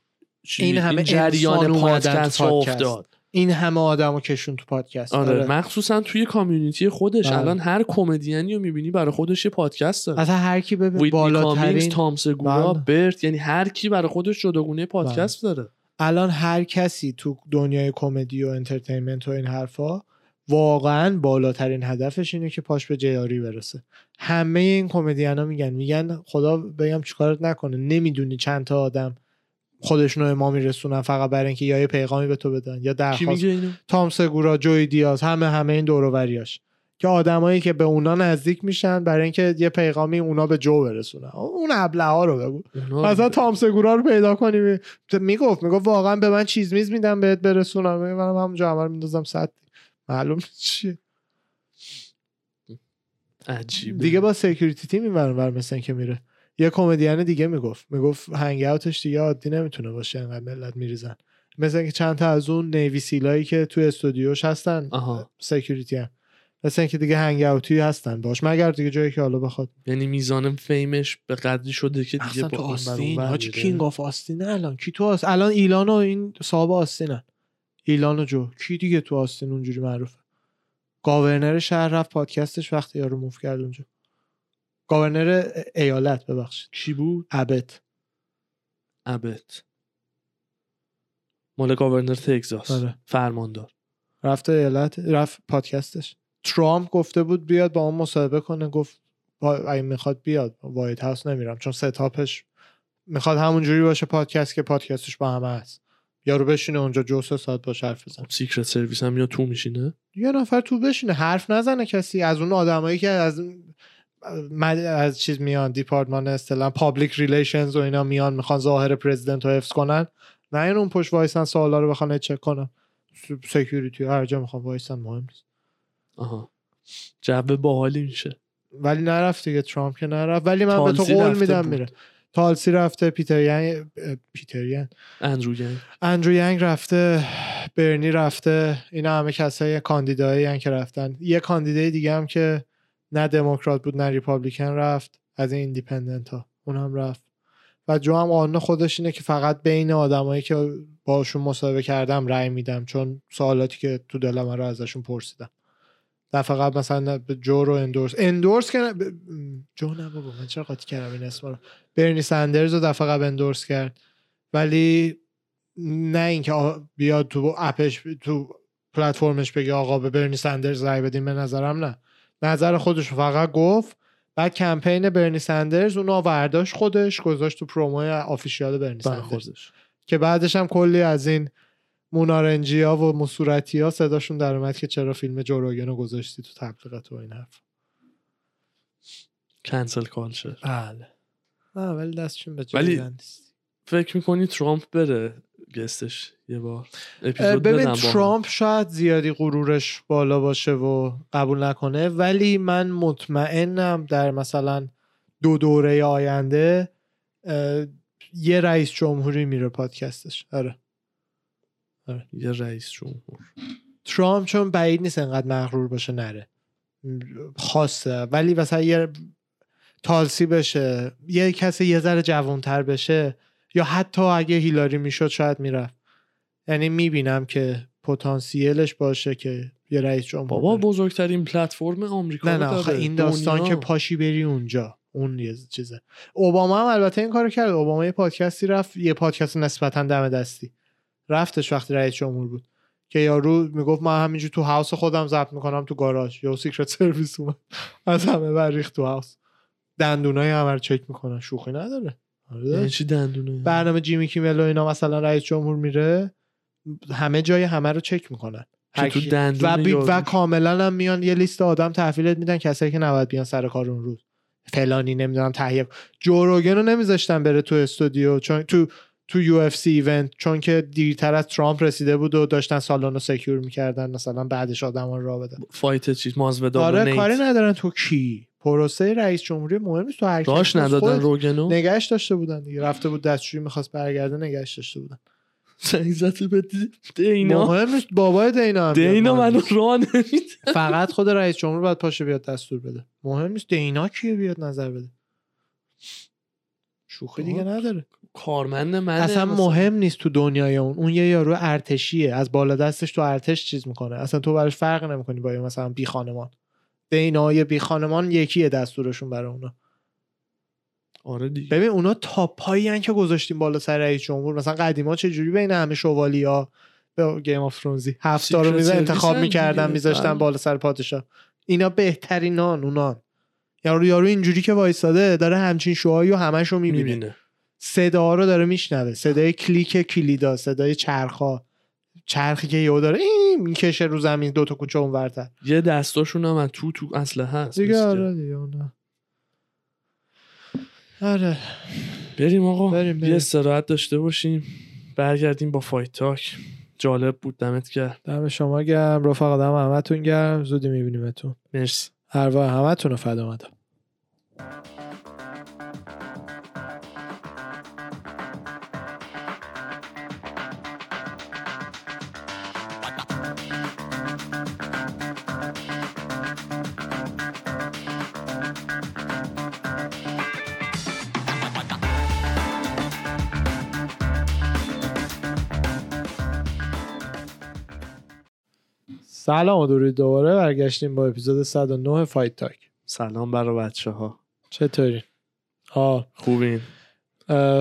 این همه این جریان پادکست ها افتاد، این همه آدمو کشون تو پادکست. آره, آره. مخصوصا توی کامیونیتی خودش. آره. الان هر کمدیانی رو میبینی برای خودش یه پادکست داره. اصلا هر کی به بالاترین تام سگورا، برت، یعنی هر کی برای خودش جداگونه پادکست داره. الان هر کسی تو دنیای کمدی و انترتینمنت و این حرفا واقعا بالاترین هدفش اینه که پاش به جیاری برسه. همه این کمدیانا میگن میگن خدا بگم چیکارت نکنه، نمیدونی چند تا آدم خودشونو امام میرسونن فقط برای اینکه یا یه پیغامی به تو بدن یا درخواست. تام سگورا، جوی دیاز، همه همه این دور و بریاش که آدمایی که به اونا نزدیک میشن برای اینکه یه پیغامی اونا به جو برسونن. اون ابله‌ها رو بگو، مثلا تام سگورا رو پیدا کنی میگفت میگفت واقعا به من چیز میز میدم بهت برسونم، منم همونجا عمر میندازم صد معلوم چیه. عجیبه دیگه. با سکیوریتی تیم اینور اونور مثلا که میره. یه کمدین دیگه میگفت میگفت هنگ اوتش دیگه عادی نمیتونه باشه، انقدر ملت میریزن. مثلا که چند تا از اون نیوی سیلایی که تو استودیوش هستن سکیوریتی هم مثلا که دیگه هنگ اوتی هستن باش، مگر دیگه جایی که حالا بخواد. یعنی میزان فیمش به قدری شده که دیگه با آستین هاچ کینگ اف آستین الان کی تو هست؟ الان ایلان و این صاحب آستینن، ایلان و جو کی دیگه تو آستین اونجوری معروفه. گاورنر شهر رفت پادکستش وقتی یارو موو کرد اونجا. گاورنر ایالت ببخشید کی بود؟ ابت ابت مال گاورنر تگزاس. آره. فرماندار رفت ایالت، رفت پادکستش. ترامپ گفته بود بیاد با اون مصاحبه کنه، گفت اگه میخواد بیاد وایت هاوس نمیرم، چون ستاپش میخواد همونجوری باشه پادکست که پادکستش با همه هست. یارو بشینه اونجا جو سه ساعت باش حرف بزنه. سیکرت سرویس هم یا تو میشینه یه نفر تو بشینه حرف نزنه کسی. از اون آدمایی که از مد... از چیز میان دیپارتمان اصطلاح پابلیک ریلیشنز و اینا میان میخوان ظاهر پرزیدنت رو حفظ کنن، نه این اون پشت وایسن سوالا رو بخونه چک کنه. سکیوریتی هر جا میخوان وایسن مهم نیست. آها جو باحالی میشه. ولی نرفت دیگه، ترامپ که نرفت. ولی من به تو قول میدم میره. تالسی رفته، پیتر ینگ پیتر ینگ اندرو ینگ اندرو ینگ رفته، برنی رفته، اینا همه کسای کاندیدایین که رفتن. یه کاندیدای دیگه هم که نه دموکرات بود نه ریپابلیکن رفت، از این ایندیپندنت ها اون هم رفت. و جو هم قانون خودش اینه که فقط بین آدمایی که باهاشون مصاحبه کردم رأی میدم، چون سوالاتی که تو دلم رو ازشون پرسیدم. نه فقط مثلا جو رو اندورس اندورس کرد جو نه بابا من چرا قاطی کردم این اسم رو. برنی سندرز رو دفعه قبل اندورس کرد، ولی نه اینکه بیاد تو اپش تو پلتفرمش بگه آقا به برنی سندرز رای بدین. به نظرم نه، نظر خودش فقط گفت. بعد کمپین برنی سندرز اونو ورداش خودش گذاشت تو پروموی آفیشیال برنی سندرز که بعدش هم کلی از این مونارنجی ها و مصورتی ها صداشون در اومد که چرا فیلم جو روگن رو گذاشتی تو تبلیغات و این حرف. کنسل کالچر. بله. نه ولی دستشون به جایی نیست. فکر میکنی ترامپ بره گستش یه بار؟ ببین ترامپ شاید زیادی غرورش بالا باشه و قبول نکنه، ولی من مطمئنم در مثلا دو دوره آینده یه رئیس جمهوری میره پادکستش. آره. آره. یه رئیس جمهور. ترامپ چون بعید نیست انقدر مغرور باشه نره، خاصه. ولی مثلا یه تالسی بشه، یه کسی یه ذره جوانتر بشه، یا حتی اگه هیلاری میشد شاید میرفت. یعنی میبینم که پتانسیلش باشه که یه رئیس جمهور. بابا بزرگترین پلتفرم آمریکا. نه نه آخه این داستان دنیا. که پاشی بری اونجا اون یه چیزه. اوباما هم البته این کارو کرد. اوباما یه پادکستی رفت، یه پادکست نسبتاً دم دستی رفتش وقتی رئیس جمهور بود که یارو میگفت من همینجوری تو هاوس خودم ضبط میکنم تو گاراژ، یا سیکرت سرویس اومد از همه بریخ تو هاوس، دندونای همه رو چک میکنن. شوخی نداره. یعنی چی دندونای؟ برنامه جیمی کیمل و اینا مثلا رئیس جمهور میره همه جای همه رو چک میکنن تو دندون و, و, و کاملا هم میان یه لیست آدم تحویلت میدن کسایی که نباید بیان سر کار اون روز، فلانی نمیدونم تهیه. جو روگن رو نمیذاشتن بره تو استودیو چون تو تو یو اف سی ایونت، چون که دیرتر از ترامپ رسیده بود و داشتن سالن رو سکیور میکردن مثلا بعدش آدما رو راه بدن فایت چیز مازودال. آره کاری ندارن تو کی پروسه رئیس جمهوری مهم نیست. تو هر داش ندادن روگنو نگاش داشته بودن دیگه، رفته بود دستشویی میخواست برگرده نگاش داشته بودن. عزت به دینا مهم نیست. بابای دینا دینا منو راه نمیده. فقط خود رئیس جمهور باید پاشه بیاد دستور بده، مهم نیست دینا کیه بیاد نظر بده. شوخی دیگه نداره. کارمند من اصلا مهم نیست تو دنیای اون. اون یه یارو ارتشیه، از بالا دستش تو ارتش چیز میکنه، اصلا تو براش فرق نمیکنی با مثلا بی خانمان. دینای بی خانمان یکیه دستورشون برای اونا. آره دیگه. ببین اونا تاپایی ان که گذاشتیم بالا سر رئیس جمهور، مثلا قدیما چه جوری بین همه شوالیا به گیم آف ترونزی هفت تا رو میذارن انتخاب میکردن میذاشتن بالا سر پادشاه. اینا بهترینان اونان. یارو یارو اینجوری که وایساده داره همچین شوهایی و همشو میبینه، صدا رو داره میشنوه، صدای کلیک کلیدا، صدای چرخا، چرخی که یهو داره این میکشه رو زمین دو تا کوچه اونورتر، یه دستاشون هم تو تو اصله هست دیگه. آره دیگه اونا. آره بریم آقا، بریم بریم. یه استراحت داشته باشیم، برگردیم با فایت تاک. جالب بود، دمت گرم. دم شما گرم رفقا، دم همتون گرم. زودی میبینیمتون. مرسی. ارواح همتون رو فدا مدام. سلام و درود، دوباره برگشتیم با اپیزود صد و نه فایت تاک. سلام برای بچه ها، چطورین؟ آه خوبین.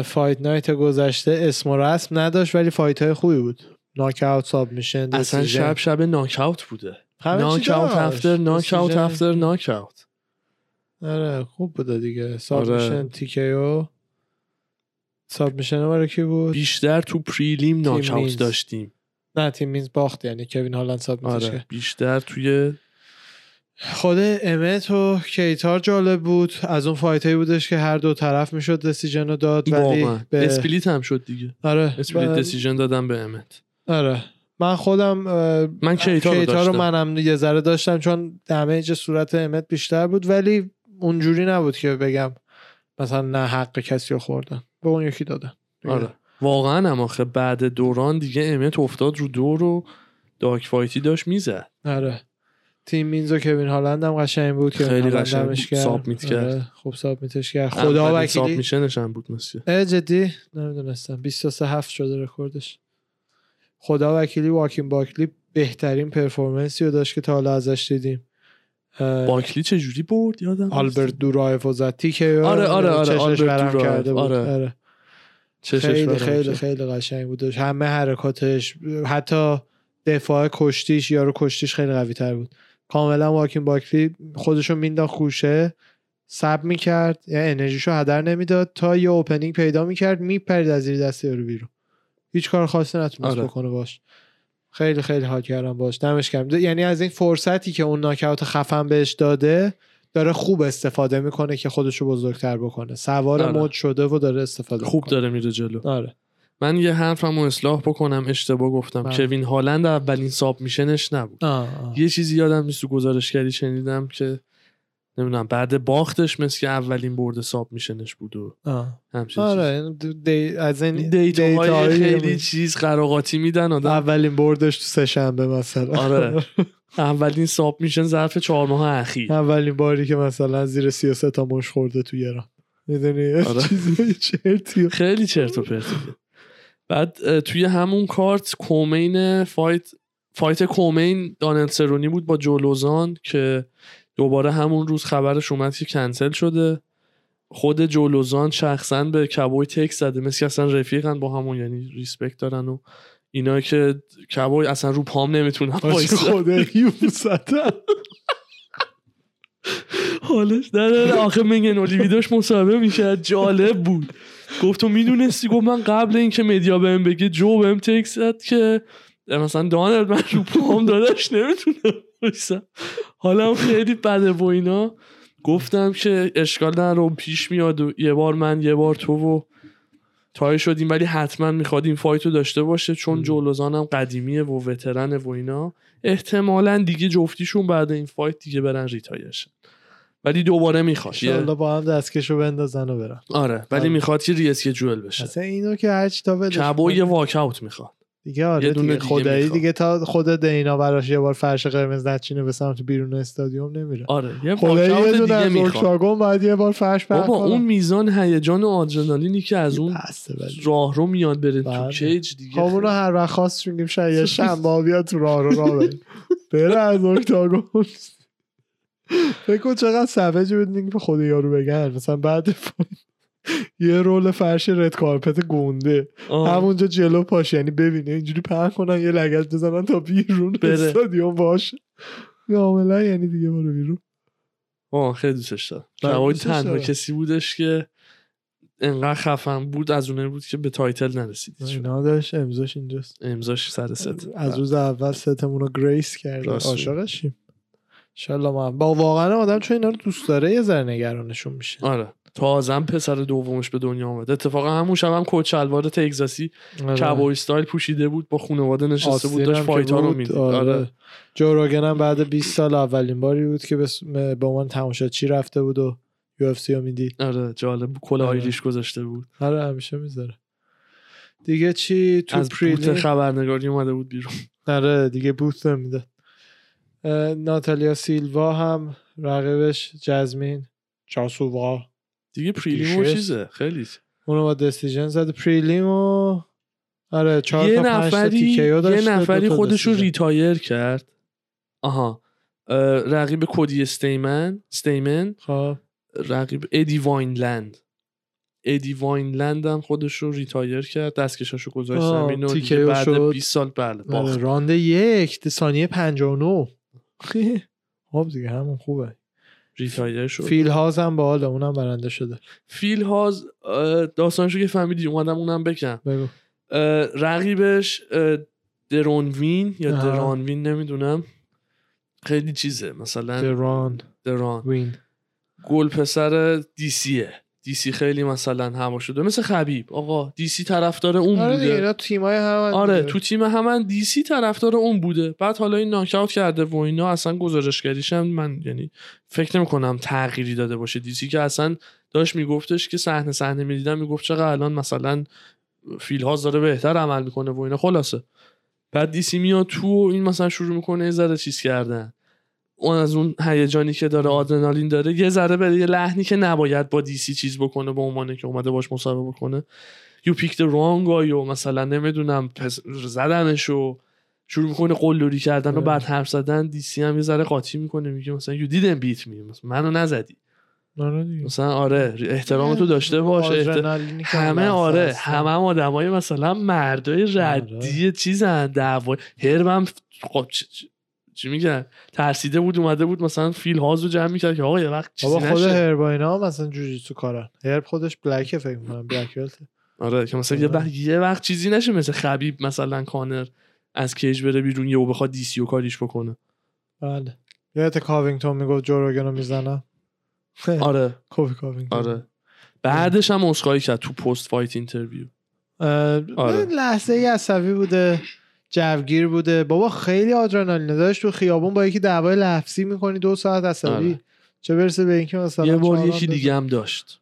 فایت نایت گذشته اسم و رسم نداشت ولی فایت های خوبی بود. ناک اوت، ساب میشن، اصلا شب شب ناک اوت بوده. ناک اوت افتر ناک اوت افتر ناک اوت. آره خوب بود دیگه. ساب میشن، تی کی او، ساب میشن برای کی بود؟ بیشتر تو پریلیم ناک اوت داشتیم. نه تیم مینز باخت، یعنی کوین هالند ساب میشه. آره بیشتر توی خود امت و کیتار جالب بود. از اون فایتایی بودش که هر دو طرف میشد دسیژن رو داد، ولی به... اسپلیت هم شد دیگه. آره اسپلیت با... دسیژن دادم به امت. آره من خودم من کیتار, کیتار رو منم یه ذره داشتم چون دمیج صورت امت بیشتر بود، ولی اونجوری نبود که بگم مثلا نه حق کسی رو خوردن، به اون یکی دادن. آره واقعا هم آخه بعد دوران دیگه امت افتاد رو دور و داک فایتی داشت میزد. آره تیم مینز و کوین هالند هم قشنگ بود که خیلی قشنگش کرد، ساب میت کرد. خب ساب میتش کرد، خدا وکیلی ساب میشنش هم بود. مسیه جدی نمیدونستم بیست و سه هفت شده رکوردش. خدا وکیلی واکین باکلی بهترین پرفورمنسی رو داشت که تا حالا ازش دیدیم. باکلی چه جوری برد یادم نیست. آلبرت دورایف و زتی که آره آره آره آلبرت دورایف. آره خیلی خیلی خیلی قشنگ بودش، همه حرکاتش، حتی دفاع کشتیش، یارو کشتیش خیلی قوی تر بود. کاملا واکین باکلی خودشو مینداخت خوشه، سب میکرد، یعنی انرژیشو هدر نمیداد تا یه اوپنینگ پیدا میکرد، میپرید از زیر دست یارو بیرون. هیچ کار خاصی نتونست آره. بکنه باش. خیلی خیلی حال کردم باش، دمش گرم. یعنی از این فرصتی که اون ناکاوت خفن بهش داده داره خوب استفاده میکنه که خودشو بزرگتر بکنه. سوار آره. مود شده و داره استفاده خوب میکنه. داره میره جلو. آره من یه حرفمو اصلاح بکنم، اشتباه گفتم. آره. کوین هالند اولین ساب میشنش نبود. آه آه. یه چیزی یادم نیست، تو گزارشگری شنیدم که نمیدونم بعد باختش مثل که اولین برد ساب میشنش بود و همچین. آره دی... از این دیتاهای خیلی چیز قراقاتی میدن آدم. اولین بردش تو سه شنبه مثلا. آره اولین ساب میشن ظرف چهار ماه اخیر، اولین باری که مثلا زیر سیاست تا مش خورده تو ایران، میدونی آره. چیزای چرتیه، خیلی چرت و پرته. بعد توی همون کارت کومین فایت فایت کومین دانیل سرونی بود با جولوزان که دوباره همون روز خبرش اومد که کنسل شده. خود جولوزان شخصا به کبوی تکس زده، مثل اصلا رفیقن با همون، یعنی ریسپکت دارن و اینا، که کبوی اصلا رو پام نمیتونن وایسه، خدایی وسطن حالش در آخه. منگن اولیویدوش مصاحبه میشه، جالب بود. گفت تو میدونستی؟ گفت من قبل اینکه مدیا بهم بگه جو بهم تکس زد که مثلا دانل من رو پام داداش نمیتونم وایسه، حالا خیلی بده و اینا. گفتم که اشکال نداره پیش میاد و یه بار من یه بار تو و تای شدیم، ولی حتما میخواد این فایتو داشته باشه چون جولوزانم قدیمیه و وترنه و اینا. احتمالاً دیگه جفتیشون بعد این فایت دیگه برن ریتایرشن، ولی دوباره میخواد انشالله با هم دستکشو بندازن و برن. آره ولی میخواد که ریسک جول بشه. اصلا اینو که هر چی تا بده کبوی واک اوت میخواد دیگه. آره یه دونه خدایی دیگه تا خود دینا براش یه بار فرش قرمز نچینه به سمت بیرون استادیوم نمیره. آره یه واکاوت دیگه میخواد، بعد یه بار فرش برخورد. بابا اون میزان هیجان و آدرنالینی که از اون راه رو میاد بره تو کیج دیگه. خب اونو هر وقت خواست میگیم شاید شنبه بیا تو راه رو راه بره بره از اکتاگون. فکر کن چقدر سوج بود میگه به خود یارو بگن مثلا بعد یه رول فرش رد کارپت گنده همونجا جلو پاش، یعنی ببینه اینجوری پهن کنن یه لگد بزنن تا بیرون استادیوم باشه کاملا، یعنی دیگه برو بیرون. آه خیلی دوستش دارم. نوای تنها کسی بودش که انقدر خفن بود، از اونه بود که به تایتل نرسید. اینا داشت امضاش اینجاست، امضاش سر ست. از روز اول ستمون رو گریس کرد. عاشقشیم انشالله. من با واقعا آدم چون اینا رو دوست داره یه ذره نگرانشون میشه. آره تازم پسر دومش به دنیا اومد. اتفاقا همون شب هم کچلوار تگزاسی کابوی استایل پوشیده بود، با خانواده نشسته بود داشت فایت‌ها رو می‌دید. آره جو روگن هم بعد بیست سال اولین باری بود که به عنوان تماشاچی رفته بود و یو اف سی رو می‌دید. آره جالب، کلاه آیریش گذاشته بود. آره همیشه میذاره. دیگه چی تو از بوت خبرنگاری اومده بود بیرون. آره دیگه بوت نمیده. ناتالیا سیلوا هم رقیبش جزمین چاسووا دیگه پریلیم و چیزه خیلی اونو با دستیجن زده پریلیم و آره چهار تا پنج تا تیکیو داشت. یه نفری خودشو ریتایر کرد. آها اه رقیب کودی استیمن استیمن خب رقیب ادی واینلند ادی واینلند هم خودشو ریتایر کرد، دستکشاشو گذاشت زمین و دیگه بعد بیست سال بله باخت راند یک ثانیه پنجاه و نه. خب دیگه همون خوبه ریتایر شد. فیلهاز هم باحاله، اونم برنده شده. فیلهاز داستانشو که فهمیدی اومدم اونم بگم. بگو. رقیبش درونوین یا آه. درانوین نمیدونم خیلی چیزه مثلا دران دران وین گل پسر دیسیه. دیسی خیلی مثلا هوا شده مثل خبیب. آقا دیسی طرفدار اون آره بوده. آره اینا تیمای همون. آره بوده. تو تیم همون دیسی طرفدار اون بوده. بعد حالا این ناکاوت کرده و اینا، اصلا گزارشگریش هم من یعنی فکر نمی‌کنم تغییری داده باشه. دیسی که اصلا داشت میگفتش که صحنه صحنه می‌دیدم میگفت چقدر الان مثلا فیلهاز داره بهتر عمل می‌کنه و اینا. خلاصه بعد دیسی میاد تو و این مثلا شروع می‌کنه یه ذره چیز کردن. اون از اون هیجانی که داره آدرنالین داره یه ذره به یه لحنی که نباید با دیسی چیز بکنه به عنوانه که اومده باش مصاحبه بکنه یو پیک د رانگ آی و مثلا نمیدونم زدنشو شروع میکنه قلدری کردن و بعد حرف زدن. دیسی هم یه ذره قاطی میکنه میگه مثلا یو دیدن بیت می منو نزدی. آره مثلا آره احترام تو داشته باش احترام. همه آره همه هم آدمای مثلا مردای ردی چیزن دعوا هرم چی میگن ترسیده بود اومده بود مثلا فیل هازو جمع میکرد که آقا یه وقت چیزی نشه. خود هرباینا مثلا جوجیتسو کارن. هرب خودش بلکه فکر می‌کنم بلک بلت. آره که مثلا آره. یه وقت چیزی نشه مثل خبیب مثلا کانر از کیج بره بیرون یهو بخواد دیسی و کاریش بکنه. بله. یادت کاوینگتون میگفت جو روگنو میزنه. آره کوفی کاوینگتون. آره. بعدش هم اسخای کرد تو پست فایت اینترویو. آره. لحظه‌ای عصبی بوده. جوگیر بوده بابا، خیلی آدرنالین داشت تو خیابون با یکی دعوای لفظی میکنی دو ساعت عصبی. آره. چه برسه به اینکه مثلا یه بار یکی دیگه هم داشت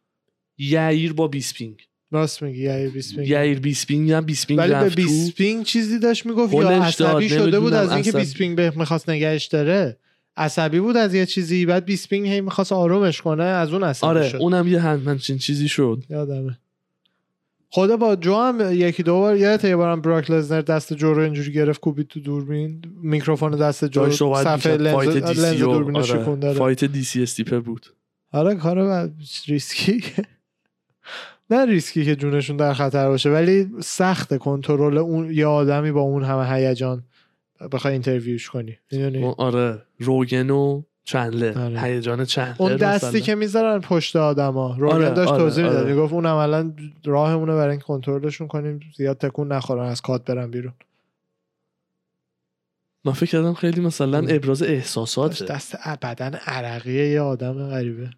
یعیر با بیسپینگ. راست میگی یعیر بیسپینگ یعیر بیسپینگ هم بیسپینگ رفت ولی به بیسپینگ چیزی داشت میگفت یا عصبی شده بود از اینکه بیسپینگ به میخواست نگهش داره، عصبی بود از یه چیزی، بعد بیسپینگ هی میخواست آرومش کنه از اون عصبی آره. شد. آره اونم یه همچین چیزی شد یادمه. خدا با جو هم یکی دو بار یادت یه بارم براک لزنر دست جو رو اینجوری گرفت کوبید تو دوربین میکروفون دست جو صفحه لنز لنز دوربینش آره. شکون داره فایت دی سی استیپه بود. آره کارو ریسکی نه ریسکی که جونشون در خطر باشه ولی سخت کنترل اون یه آدمی با اون همه هیجان بخوای اینترویوش کنی. آره روگنو چندلر آره. هیجان چندلر اون دستی مثلا. که میذارن پشت آدما روگن آره، داشت آره، توضیح آره. میداد میگفت اون عملا راهمونه برای این کنترلشون کنیم زیاد تکون نخورن از کات برن بیرون. من فکر کردم خیلی مثلا ابراز احساساته دست بدن عرقیه یه آدم غریبه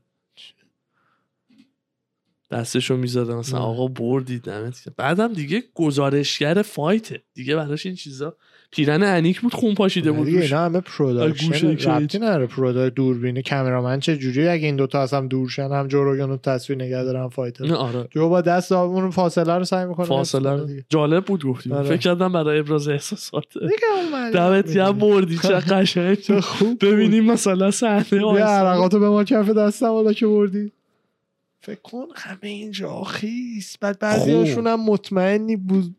دستشو میذاره مثلا آه. آقا بردی دمت. بعدم دیگه گزارشگر فایته دیگه براش این چیزا پیرن انیک بود خون پاشیده بود دیگه. اینا همه پروداکشن ربطی نداره. پروداکت دوربین کامرامن چه جوری اگه این دوتا اصلا دورشن هم جو روگن رو تصویر نگه دارن فایتر آره. جو با دست اون فاصله رو سعی میکنه فاصله رو جالب بود گفتیم آره. فکر کردم برای ابراز احساسات دمت گرم بردی چه قشنگ چه خوب ببینیم مثلا صحنه آره عرقاتو به ما کف دستم والا که بردی فکر کن همه اینجا خیس بعد بعضیاشون هم مطمئنی بود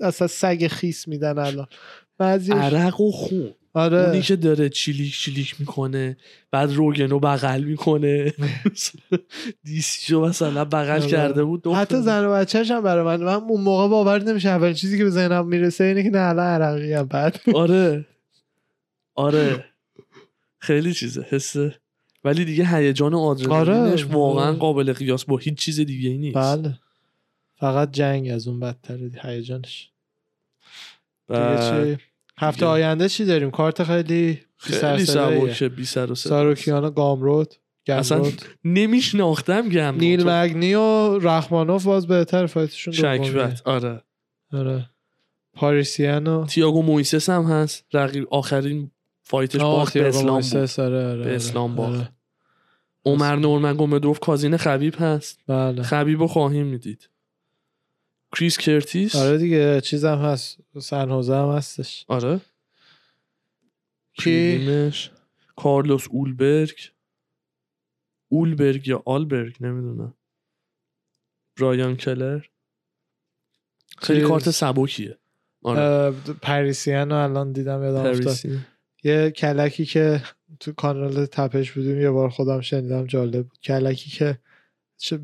اصلا سگ خیس میدن الان بعضیش عرق و خون آره. اونی که داره چیلیک چیلیک میکنه بعد روگنو بغل میکنه دیسیشو مثلا بغل کرده بود دختر. حتی زن و بچه‌ش هم برای من من اون موقع باور نمیشه اولین چیزی که به ذهنم میرسه اینه که نه الان عرقی هم بعد آره آره خیلی چیزه حسه، ولی دیگه هیجان و آدرنالینش آره. واقعا قابل قیاس با هیچ چیز دیگه ای نیست. بله فقط جنگ از اون بدتره هیجانش. دیگه چی هفته آینده چی داریم؟ کارت خیلی خیلی سبکه بی سر و صدا. ساروکیان گامرود اصلا نمیشناختم گامرود. نیل مگنی و رحمانوف باز بهتر فایتشون شکوت آره آره. پاریسیان و تییاگو مویسس هم هست رقیب آخرین فایتش باخت به اسلام مویسس آره آره. به اسلام باخت. عمر نورمگومدوف کازین خبیب هست. بله. خبیبو خواهیم میدید. کریس کرتیس آره دیگه چیزم هست سنهوزه هم هستش آره کیمش کارلوس اولبرگ اولبرگ یا آلبرگ نمیدونم برایان کلر خیلی کارت سبکیه آره. پریسیان رو الان دیدم یادم افتاد یه کلکی که تو کانال تپش بودیم یه بار خودم شنیدم جالب بود کلکی که چه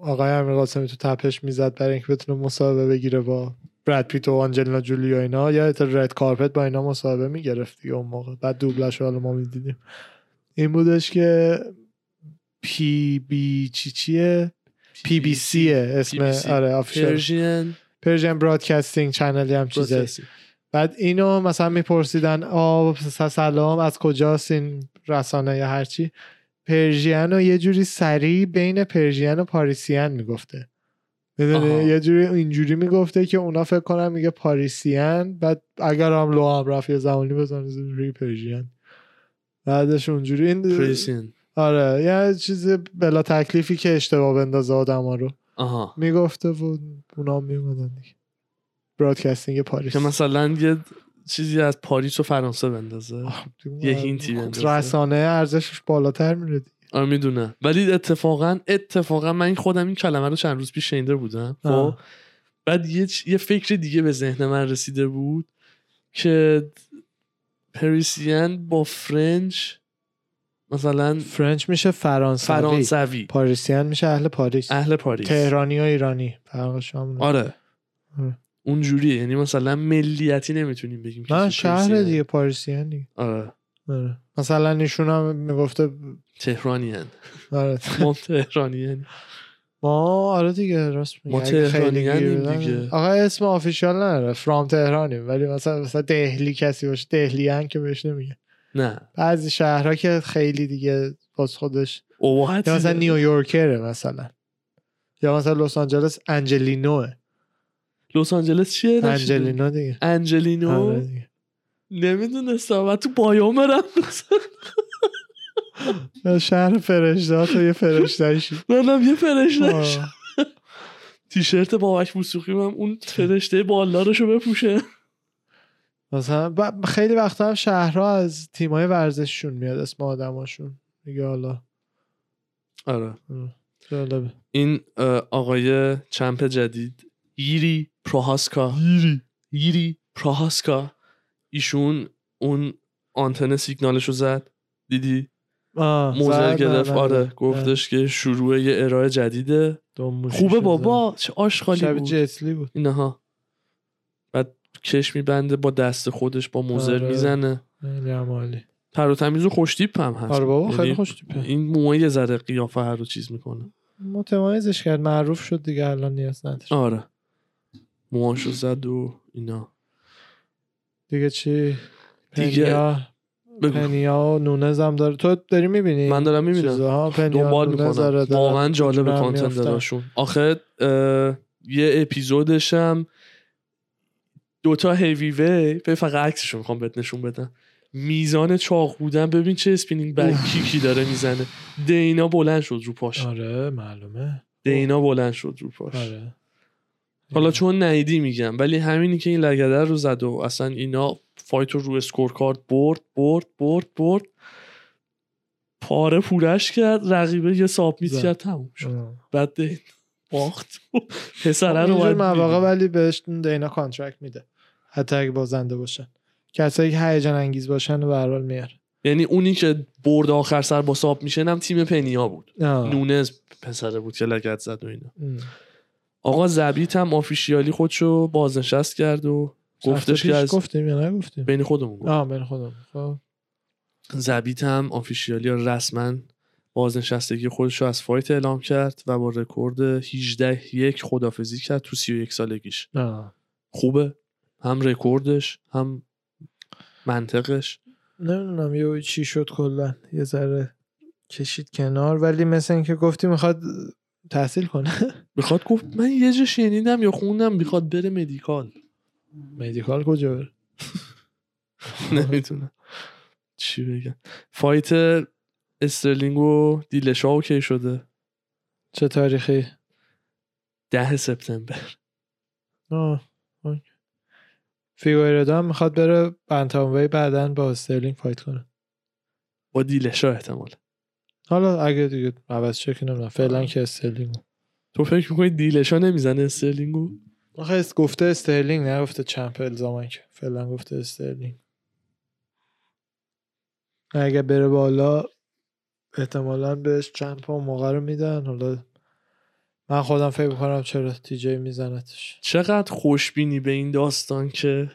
آقای امیرقاسمی تو تپش میزد برای اینکه بتونه مصاحبه بگیره با براد پیت و آنجلینا جولی و اینا یا تا رد کارپت با اینا مصاحبه میگرفت دیگه اون موقع بعد دوبلش رو ما میدیدیم این بودش که پی بی چی چیه پی بی سیه اسم پی بی سی. آره آفیشال پرژین پرژین برادکاستینگ چنلی هم چیزه بعد اینو مثلا میپرسیدن آ سلام از کجاست این رسانه یا هر چی پرژین رو یه جوری سریع بین پرژین و پاریسیان میگفته میدونه یه جوری اینجوری میگفته که اونا فکر کنم میگه پاریسیان بعد اگر هم لو هم رفت یه زمانی بزنید روی پرژین بعدش اونجوری این پرژین آره یه چیز بلا تکلیفی که اشتباه بندازه آدم ها رو آها. میگفته و اونا هم میمدن دیگه برادکستینگ پاریس که مثلا یه چیزی از پاریس و فرانسه بندازه یه هینتی بندازه رسانه ارزشش بالاتر میره دیگه آره میدونم ولی اتفاقا اتفاقا من خودم این کلمه رو چند روز پیش شنیده بودم خب بعد یه, چ... یه فکر دیگه به ذهن من رسیده بود که پاریسیان با فرنچ مثلا فرنچ میشه فرانسوی فرانسوی پاریسیان میشه اهل پاریس اهل پاریس تهرانی و ایرانی فرقشون آره آه. اون جوریه یعنی مثلا ملیتی نمیتونیم بگیم نه شهر دیگه پاریسیان دیگه آره آره مثلا نشون هم میگفته تهرانیان آره ما تهرانیان ما آره دیگه راست میگه ما تهرانیان دیگه آقا اسم آفیشال نداره فرام تهرانیم ولی مثلا مثلا دهلی کسی باشه دهلیان که بهش نمیگه نه بعضی شهرها که خیلی دیگه باز خودش مثلا نیویورکره مثلا یا مثلا لس آنجلس انجلینوه لس آنجلس چیه؟ انجلینا دیگه انجلینو نمیدونستم و تو بایوم برم شهر فرشته تو یه فرشته شید منم یه فرشته شید تیشرت بابک موسیقیم هم اون فرشته بالارشو بپوشه مثلا خیلی وقتا هم شهرها از تیمای ورزششون میاد اسم آدماشون میگه حالا آره این آقای چمپ جدید ییری پروهاسکا ییری ییری پروهاسکا ایشون اون آنتن سیگنالشو زد دیدی موزه گرفت آره گفتش که شروع یه ارائه جدیده خوبه بابا چه آشغالی بود شب جتلی بود اینها بعد کش میبنده با دست خودش با موزه میزنه خیلی عالی پر و تمیز و خوشتیپ هم هست آره بابا خیلی خوشتیپه این موهای زره قیافه هر رو چیز میکنه متمایزش کرد معروف شد دیگه الان نیاز نداره آره موهاشو زد و اینا دیگه چی پنیا دیگه... پنیا و نونز هم داره تو داری میبینی؟ من دارم میبینم دنبال میکنم واقعا جالب کانتنت دارشون آخه اه... یه اپیزودشم دوتا هیویوی فقط عکسشو میخوام بهت نشون بدم میزان چاق بودن ببین چه اسپینینگ بک کیکی داره میزنه دینا بلند شد رو پاش آره معلومه دینا بلند شد رو پاش آره حالا چون نایدی میگم ولی همینی که این لگدر رو زد و اصلا اینا فایت رو رو اسکورکارد برد برد برد برد پاره پورش کرد رقیبه یه سابمیت کرد تموم شد بعد دینا باخت پسره رو باید میگم ولی بهش دینا کانترکت میده حتی اگه بازنده باشن کسایی که هیجان انگیز باشن و به هر حال میاره. یعنی اونی که برد آخر سر با ساب میشن هم تیم پنیا بود. آه. نونز پسره بود که لگد زد و اینا. ام. آقا زبیت هم آفیشیالی خودشو بازنشست کرد و گفتش که گفتیم یا نگفتیم بین خودمون گفت. آه بین خودمون. خب زبیت هم آفیشیالی رسما بازنشستگی خودشو از فایت اعلام کرد و با رکورد هجده یک خدافظی کرد تو سی و یک سالگیش. آه. خوبه هم رکوردش هم منطقش. نمیدونم یه چی شد کلا یه ذره کشید کنار، ولی مثل این که گفتی میخواد تحصیل کنه. میخواد گفت من یه جا شنیدم یا خوندم میخواد بره مدیکال. مدیکال کجا بره؟ نمیتونم چی بگم. فایت استرلینگ و دیلشا اوکی شده. چه تاریخی؟ ده سپتامبر. آه فیگویردو هم میخواد بره بنتام‌وی بعدن با استرلینگ فایت کنه. با دیلشا احتمال. حالا اگه دیگه عوض چه که نمیدونم فعلا که استرلینگو. تو فکر میکنی دیلشا نمیزنه استرلینگو؟ آخه اس گفته استرلینگ نگفته چمپ الزاما که فعلا گفته استرلینگ. اگه بره بالا احتمالاً بهش چمپ اون موقع رو میدن. حالا من خودم فکر میکنم چرا تی جی میزنتش. چقدر خوشبینی به این داستان که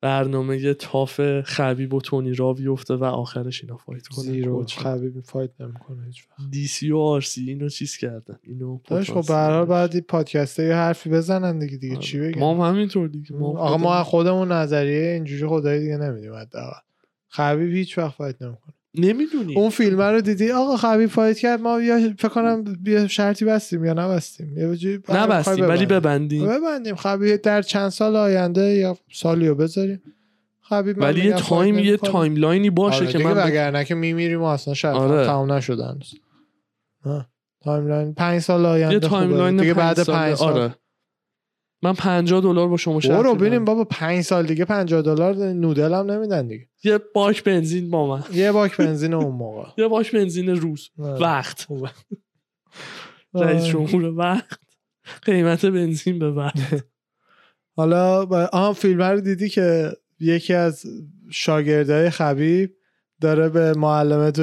برنامه تاف خبیب و تونی را بیفته و آخرش اینا فایت کنه. زیرو خبیب فایت نمیکنه هیچ وقت. دی سی و آر سی اینو چیز کردن. اینو داش خب به هر حال بعد این پادکستای حرفی بزنن دیگه دیگه آه. چی بگم. ما هم همینطور دیگه. ما آقا ما خودمون نظریه اینجوری خدایی دیگه نمیدیم. حداقل خبیب هیچ وقت فایت نمیکنه. نمیدونی اون فیلم رو دیدی آقا خبیب فایت کرد ما یا فکر کنم بیا شرطی بستیم یا نبستیم یا نبستیم ولی ببندیم ببندیم خبیب در چند سال آینده یا سالیو بذاریم خبیب ولی یه تایم یه تایملاینی باشه آره که من وگرنه که میمیریم اصلا شرط آره. تمام نشدن ها تایملاین پنج سال آینده خوبه دیگه بعد پنج سال آره من پنجاه دلار با شما شرط برو ببینیم بابا پنج سال دیگه پنجاه دلار نودل هم نمیدن دیگه یه باک بنزین با من یه باک بنزین اون موقع یه باک بنزین روز وقت رئیس جمهور وقت قیمت بنزین به وقت. حالا آها فیلم رو دیدی که یکی از شاگردای خبیب داره به معلمه تو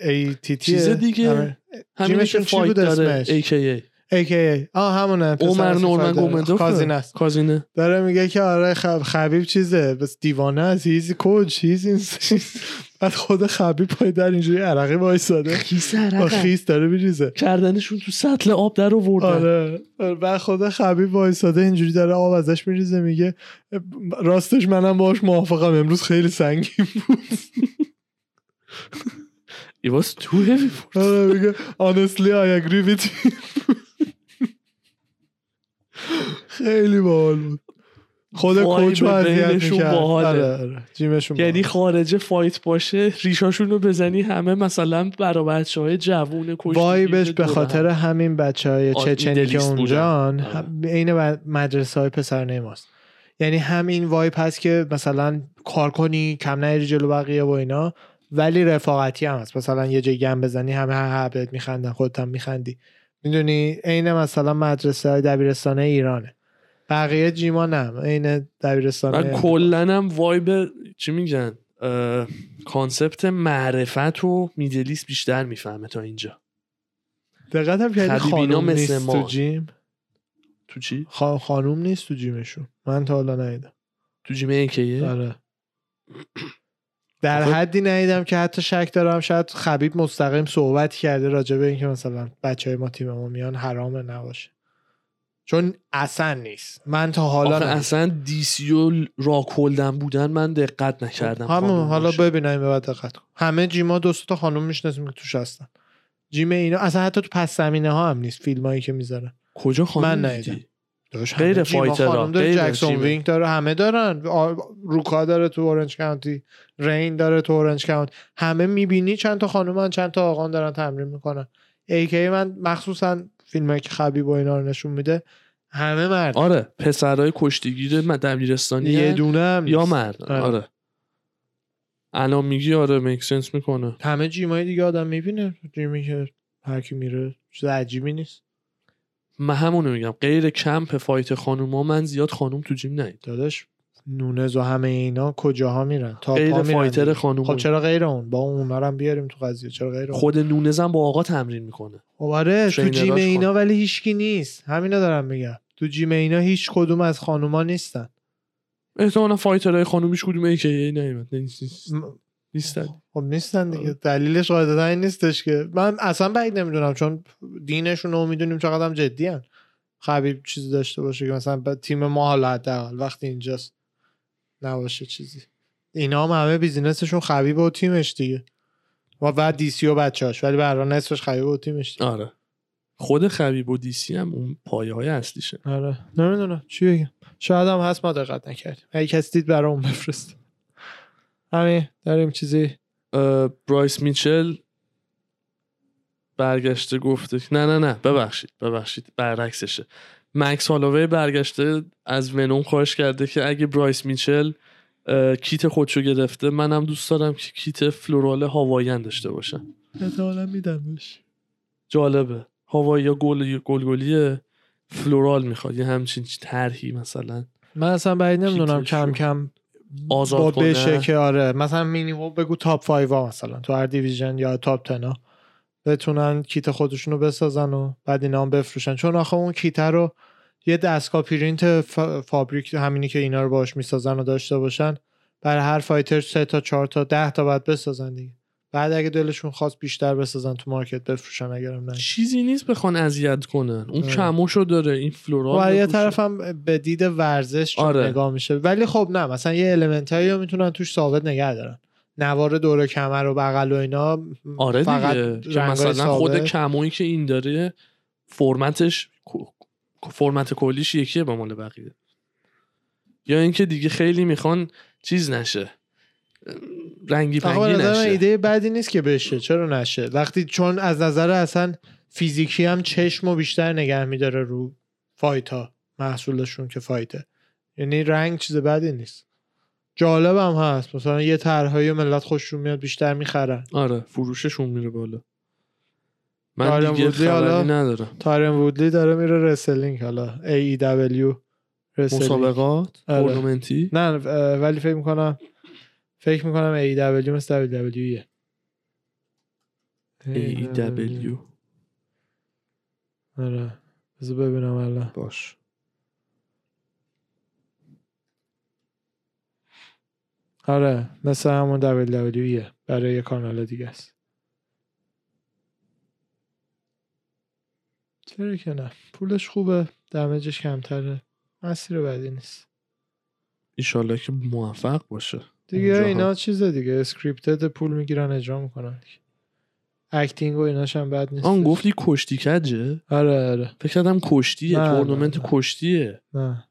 ای تی تی چیز دیگه همینش فایت داره ای کی ای ای کی ای آه همونه عمر نورمگومدوف کازینه کازینه داره میگه که آره خب خبیب چیزه بس دیوانه است هیزی کج چیز این بعد خود خبیب پای در اینجوری عرقی وایساده خیس عرق خیس داره میریزه کردنشون تو سطل آب در آوردن آره بعد خود خبیب وایساده اینجوری داره آب ازش میریزه میگه راستش منم باهاش موافقم امروز خیلی سنگین بود It was too heavy for me. Honestly I agree with you. خیلی باحال بود خود کوچ و اذیت می‌کرد یعنی خارج فایت باشه ریشاشون رو بزنی همه مثلا برا بچه‌های جوون کشتی وایبش به خاطر همین بچه‌های چچنی که اونجان عین مدرسه‌های پسرانه ماست یعنی همین وایب هست که مثلا کار کنی کم نیاری جلو بقیه و اینا ولی رفاقتی هم هست مثلا یه جای گم بزنی همه ها بهت میخندن خودت هم میخندی میدونی عین مثلا مدرسه های دبیرستانه ایرانه بقیه جیما نم عین دبیرستانه و کلن هم وایب چی میگن کانسپت معرفت و میدلیست بیشتر میفهمه تا اینجا دقیقا هم که خانوم نیست تو جیم تو چی؟ خانوم نیست تو جیمشون من تا حالا نهیدم تو جیم اینکیه؟ آره در حدی ندیدم که حتی شک دارم شاید خبیب مستقیم صحبت کرده راجع به اینکه مثلا بچهای ما تیم ما میان حرامه نباشه چون اصلا نیست من تا حالا اصلا دی سی و راکولدن بودن من دقت نکردم همون حالا ببینیم به بعد دقت کنم همه جیما دو سه تا خانم میشناسیم که توش هستن جیم اینا اصلا حتی تو پس زمینه ها هم نیست فیلمایی که میذارن کجا خانم من ندیدم غیر فایترها غیر جکسون وینگ داره همه دارن روکا داره تو اورنج کانتی رین داره تو اورنج کانت همه میبینی چند تا خانومن چند تا آقان دارن تمرین میکنن ای کی من مخصوصا فیلمایی که خبیب و اینا رو نشون میده همه مرد آره پسرای کشتیگیر دبیرستانی یه دونه هم یا مرد آره, آره. الان میگی آره میکسنس میکنه همه جیمای دیگه آدم میبینه جیمی که هر کی میره چیز عجیبی نیست من همونو میگم غیر کمپ فایت خانوما من زیاد خانوم تو جیم ندید داداش نونز و همه اینا کجاها میرن؟ تا غیر فایتر خانوم. خب چرا غیر اون؟ با اونا رو هم بیاریم تو قضیه. چرا غیر اون؟ خود نونز هم با آقا تمرین میکنه. آره تو جیم اینا ولی هیچکی نیست. همینا دارم میگم. تو جیم اینا هیچ کدوم از خانوما نیستن. احتمالاً فایترهای خانومیش کدومه ای که نمیاد نیست. نیستن. خب نیستن دیگه. دلیلش قاعدتاً این نیستش که من اصلا بعید نمیدونم، چون دینشون رو میدونیم چقدر هم جدیان. خبیب چیزی داشته باشه که مثلا با تیم ما حالا حداقل وقتی اینجاست نباشه چیزی. اینا هم همه بیزینسشون خبیب و تیمش دیگه، و بعد دی سی و بچه‌اش، ولی برای نصفش خبیب و تیمش دیگه. آره خود خبیب و دی سی هم اون پایه‌های اصلیشه. آره نمیدونم چی بگم، شاید هم هست ما دقت نکردیم. اگه کسی دید برام بفرست. همین داریم چیزی. برایس میچل برگشته گفته نه نه نه ببخشید ببخشید برعکسشه. مکس هالووی برگشته از ونوم خواهش کرده که اگه برایس میچل کیت خودشو گرفته، منم دوست دارم که کیت فلورال هاواییان داشته باشم. احتمالاً میدمش. جالبه هاوایی یا گل گلگلی فلورال میخواد یه همچین طرحی مثلا. من اصلا بعید نمیدونم کم کم آزاد کنه بشه که آره مثلا مینیمم بگو تاپ پنج ها مثلا تو هر دیویژن یا تاپ ده ها بتونن کیت خودشونو بسازن و بعد اینا هم بفروشن. چون آخه اون کیت رو یه دستگاه پرینت فابریک همینی که اینا رو باهاش میسازن و داشته باشن، برای هر فایتر سه تا چهار تا ده تا بعد بسازن دیگه. بعد اگه دلشون خواست بیشتر بسازن تو مارکت بفروشن. اگرم نه چیزی نیست بخوان اذیت کنن. اون کموشو داره این فلورال. و یه طرف هم به دید ورزش چون آره. نگاه میشه. ولی خب نه مثلا یه المنتایی رو میتونن توش ثابت نگه دارن. نوار دور کمر و بغل و اینا. آره فقط مثلا خود کمویی که این داره فرمتش فرمت کلیش یکیه با مال بقیه. یا اینکه دیگه خیلی میخوان چیز نشه، رنگی پنگی نشه. ایده بدی نیست که بشه، چرا نشه؟ وقتی چون از نظر اصلا فیزیکی هم چشمو بیشتر نگه میداره رو فایت ها محصولشون که فایته، یعنی رنگ چیز بدی نیست. جالب هم هست مثلا یه طرحهای ملت خوششون میاد بیشتر میخرن. آره فروششون میره بالا. من دیگه خبری ندارم. تارن وودلی داره میره رسلینگ، حالا ای دبلیو رسلینگ مسابقات تورنمنتی. نه ولی فکر میکنم فکر میکنم ای دبلیو مثل دبلیو ای دبلیو. آره بذار ببینم الان. باش آره مثل همون دبلیو دبلیو ایه برای کانال دیگه است. چرا که نه، پولش خوبه، دمیجش کمتره، مسیر بدی نیست. ایشالله که موفق باشه دیگه. اینا چیزه دیگه، اسکریپتد، پول میگیرن اجرا میکنن، اکتینگ و ایناش هم بد نیست. آن گفتی کشتی کجه؟ آره آره فکر کردم کشتیه، تورنمنت کشتیه. نه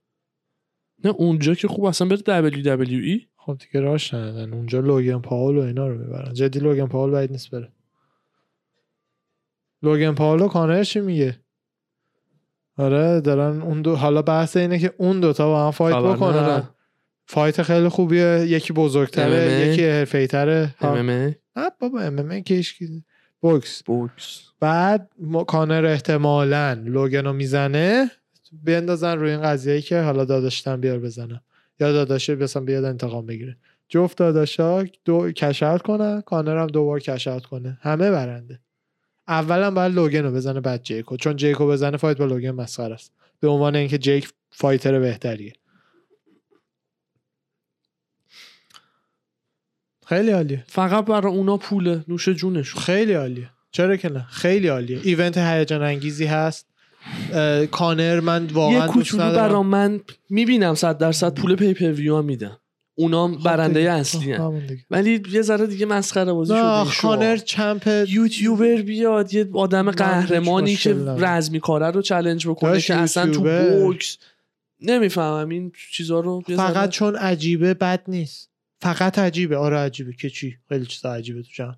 نه اونجا که خوب اصلا بره دبلیو دبلیو ای. خب دیگه راش ندن اونجا لوگن پاول و اینا رو میبرن. جدی لوگن پاول باید نیست بره. لوگن پاول و کانر چی میگه؟ آره دارن اون دو، حالا بحث اینه که اون دوتا با هم فایت بکنن. فایت خیلی خوبیه، یکی بزرگتره یکی حرفه‌ای‌تره. ام ام ای نه بابا ام ام ای که هیچکی. بوکس بوکس. بعد کانر احتمالاً لوگن رو میزنه بیندازن روی این قضیه‌ای که حالا داداشتن بیار بزنه، یا داداشه بسن بیاد انتقام بگیره. جفت داداشا دو کش اوت کنن، کانر هم دوبار کش اوت کنه، همه برنده. اولا باید لوگن رو بزنه بعد جیکو، چون جیکو بزنه فایت با لوگن مسخره است به عنوان اینکه جیک فایتر بهتریه. خیلی عالیه. فقط برای اونا پوله، نوش جونش. خیلی عالیه، چرا که نه، خیلی عالیه. ایونت هیجان انگیزی هست. کانر من واقعا دوست ندارم. یه کوچولو برا من میبینم صد درصد پول پی پی ویو میدم، اونام برنده اصلی ان، ولی یه ذره دیگه مسخره بازی شده. کانر چمپ یوتیوبر بیاد، یه آدم قهرمانی که رزمی کاره رو چالش بکنه که اصلا تو بوکس نمیفهمم این چیزا رو. فقط چون عجیبه بد نیست، فقط عجیبه. آره عجیبه که چی، خیلی چیزا عجیبه تو جهان.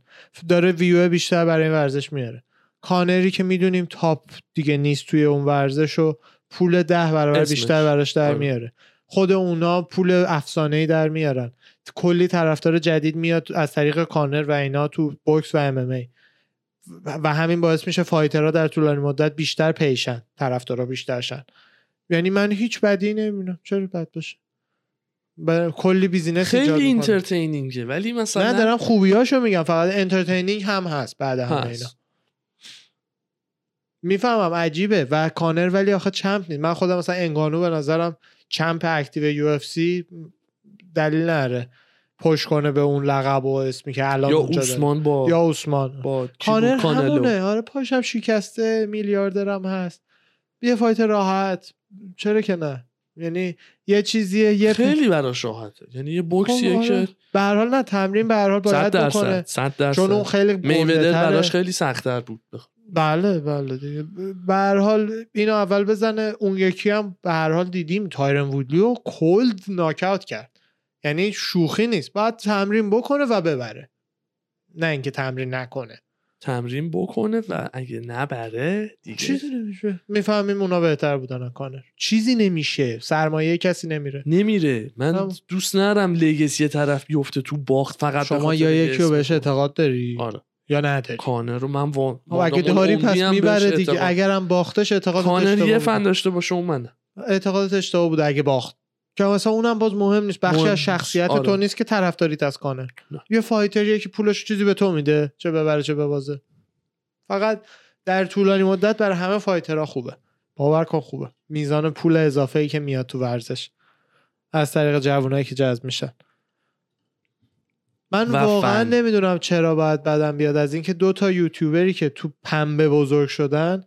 داره ویو بیشتر برای این ورزش میاره. کانری که میدونیم تاپ دیگه نیست توی اون ورزش و پول ده برابر بیشتر براش در میاره. خود اونا پول افسانه‌ای در میارن، کلی طرفدار جدید میاد از طریق کانر و اینا تو بوکس و ام ام ای، و همین باعث میشه فایترها در طولانی مدت بیشتر پیشن، طرفدارا بیشتر شن. یعنی من هیچ بدی نمیبینم، چرا بد باشه؟ برای کلی بیزینس ایجاد می‌کنه. خیلی انترتینینگه، ولی مثلا نه دارم خوبیاشو میگم، فقط انترتینینگ هم هست بعد هم اینا. میفهمم عجیبه. و کانر ولی آخه چمپ نیست. من خودم مثلا انگانو به نظرم چمپ اکتیو یو اف سی دلیل نره پشت کنه به اون لقب و اسمی که الان اونجا داره. عثمان با... یا عثمان با کانر همونه. آره پاشم شکسته، میلیاردرم هست، یه فایت راحت، چرا که نه. یعنی یه چیزیه یه خیلی براش راحته، یعنی یه بوکسیه که به هر حال نه تمرین به هر حال باید بکنه، چون اون خیلی میویدر براش خیلی سخت‌تر بود. بله بله دیگه. به هر حال اینو اول بزنه. اون یکی هم به هر حال دیدیم تایرن وودلیو کولد ناکاوت کرد، یعنی شوخی نیست، باید تمرین بکنه و ببره، نه اینکه تمرین نکنه. تمرین بکنه و اگه نبره دیگه چیزی نمیشه. میفهمیم اونا بهتر بودن کانر، چیزی نمیشه، سرمایه کسی نمیره نمیره من هم. دوست ندارم لگسی طرف بیفته تو باخت فقط. شما یا یکی رو بهش اعتقاد داری؟ آره. یا نداری؟ کانر رو من و... اگه داری پس میبره دیگه. اگرم باختش اعتقاد داشته کانر یه فن داشته باشه، اون من اعتقادت اشتباه بود اگه باخت، که مثلا اونم باز مهم نیست، بخشی از شخصیت آره. تو نیست که طرفداریت از کانر. یه فایتریه که پولش چیزی به تو میده، چه ببره چه ببازه. فقط در طولانی مدت برای همه فایترها خوبه، باور کن خوبه، میزان پول اضافه ای که میاد تو ورزش از طریق جوونایی که جذب میشن. من واقعا فن. نمیدونم چرا باید بدم بیاد از اینکه دو تا یوتیوبری که تو پنبه بزرگ شدن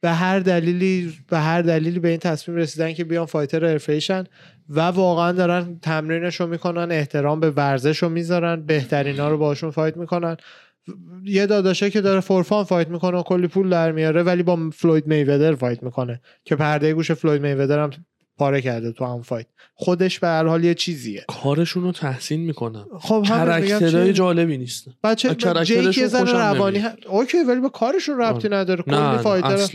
به هر دلیلی به هر دلیلی به این تصمیم رسیدن که بیان فایتر حرفه‌ایشن و واقعا دارن تمرینشو میکنن، احترام به ورزشو میذارن، بهترینا رو باشون فایت میکنن. یه داداشه که داره فورفان فایت میکنه و کلی پول در میاره، ولی با فلوید میویدر فایت میکنه که پرده گوش فلوید میویدر هم پاره کرده تو هم فایت. خودش به هر حال یه چیزیه، کارشون رو تحسین میکنم. خب کاراکترهای جالبی نیست بچه جیک زن روانی هم... اوکی، ولی با کارشون ربطی نداره. کلی فایتر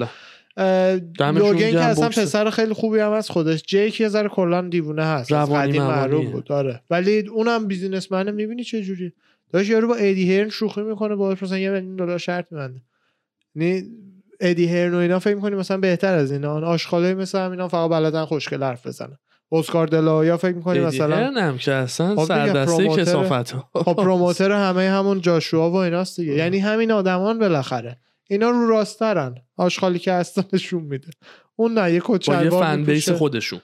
لوگن که اصلا پسر خیلی خوبی هم از خودش، جیک یه ذره کلا دیوونه هست، قدیم معروف بود داره، ولی اونم بیزینسمنه. میبینی چه جوری داش یارو با ادی هرن شوخی میکنه، باهاش مثلا یه میلیون دلار شرط می‌بنده. یعنی ادی هرن و اینا فکر می‌کنی مثلا بهتر از اینا؟ آشغالای مثلا اینا فقط بلدن خوشگل حرف بزنن. اسکار دلایا فکر می‌کنی مثلا ادی هرن هم که اصلا سردسته کثافت‌ها. خب پروموتر همه همون جاشوا و ایناست دیگه. یعنی همین آدمان بالاخره اینا رو راسترن، آشغالی که اصلشون میده. اون نه یه کوچلوار با یه فن بیس خودشون،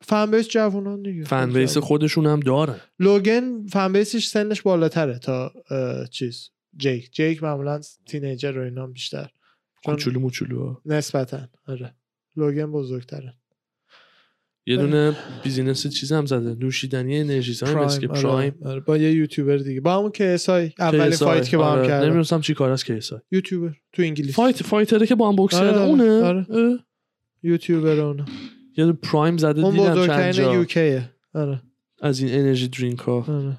فن بیس جوونان دیگه، فن بیس خودشون هم دارن. لوگن فن بیسش سنش بالاتره تا چیز جیک. جیک معمولا تینیجر رو اینا بیشتر کوچولو موچولو نسبتا. آره لوگن بزرگتره. یه دونه بیزینس چیز هم زده، نوشیدنی انرژی زن اسکیپ پرایم. آره با یه یوتیوبر دیگه، با همون که اسای اولین فایت که با هم کرد. نمی‌دونستم چی کاراست که اسای یوتیوبر تو انگلیس فایت فایتره که با هم بوکس کرد. اونه یوتیوبر اون یه پرایم زده دیدم چند جا. اون بزرگترین یوکیه. آره از این انرژی درینک ها. آره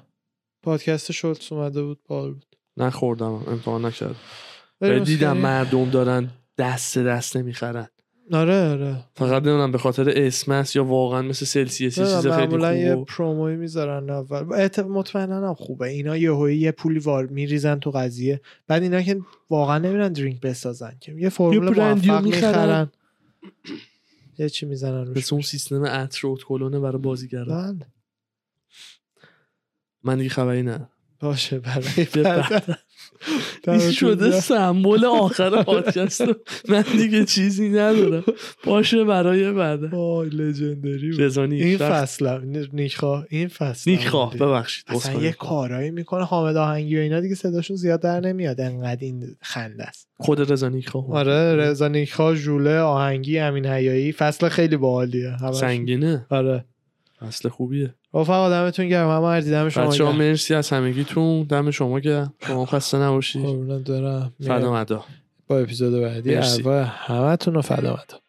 پادکست شولتس اومده بود، باحال بود. نخوردم، امتحان نکردم، ولی دیدم مردم دارن دست دست نمیخرن. آره آره فقط نمیدونم به خاطر اسمس یا واقعا مثل سلسیسی چیز خیلی خوبه. معمولا یه پروموی میذارن اول، مطمئنا هم خوبه. اینا یهویی یه پولی وار میریزن تو قضیه، بعد اینا که واقعا نمیرن درینک بسازن که یه فرمول موفق میخرن، یه چی میزنن روش، اون سیستم عطر و کلونه برای بازیگران. من دیگه خبری نه باشه برای بعد. این شده سمبل آخر پادکست. من دیگه چیزی ندارم. باشه برای بعد. وای لژندری رزانی این فصل نیخا این فصل نیخا ببخشید اصلا یه کارایی میکنه حامد آهنگی و اینا دیگه صداشون زیاد در نمیاد، انقدر این خنده است. خود رضا نیکا. آره رضا نیکا، ژوله، آهنگی، امین حیایی. فصل خیلی باحالیه، سنگینه. آره فصل خوبیه. رفقا دمتون گرم، همه هر دیدم شما بچه‌ها مرسی از همگیتون. دم شما گرم، شما خسته نباشید. قربونت برم. فدامدا با اپیزود بعدی. ارواح همتون رو فدامدا.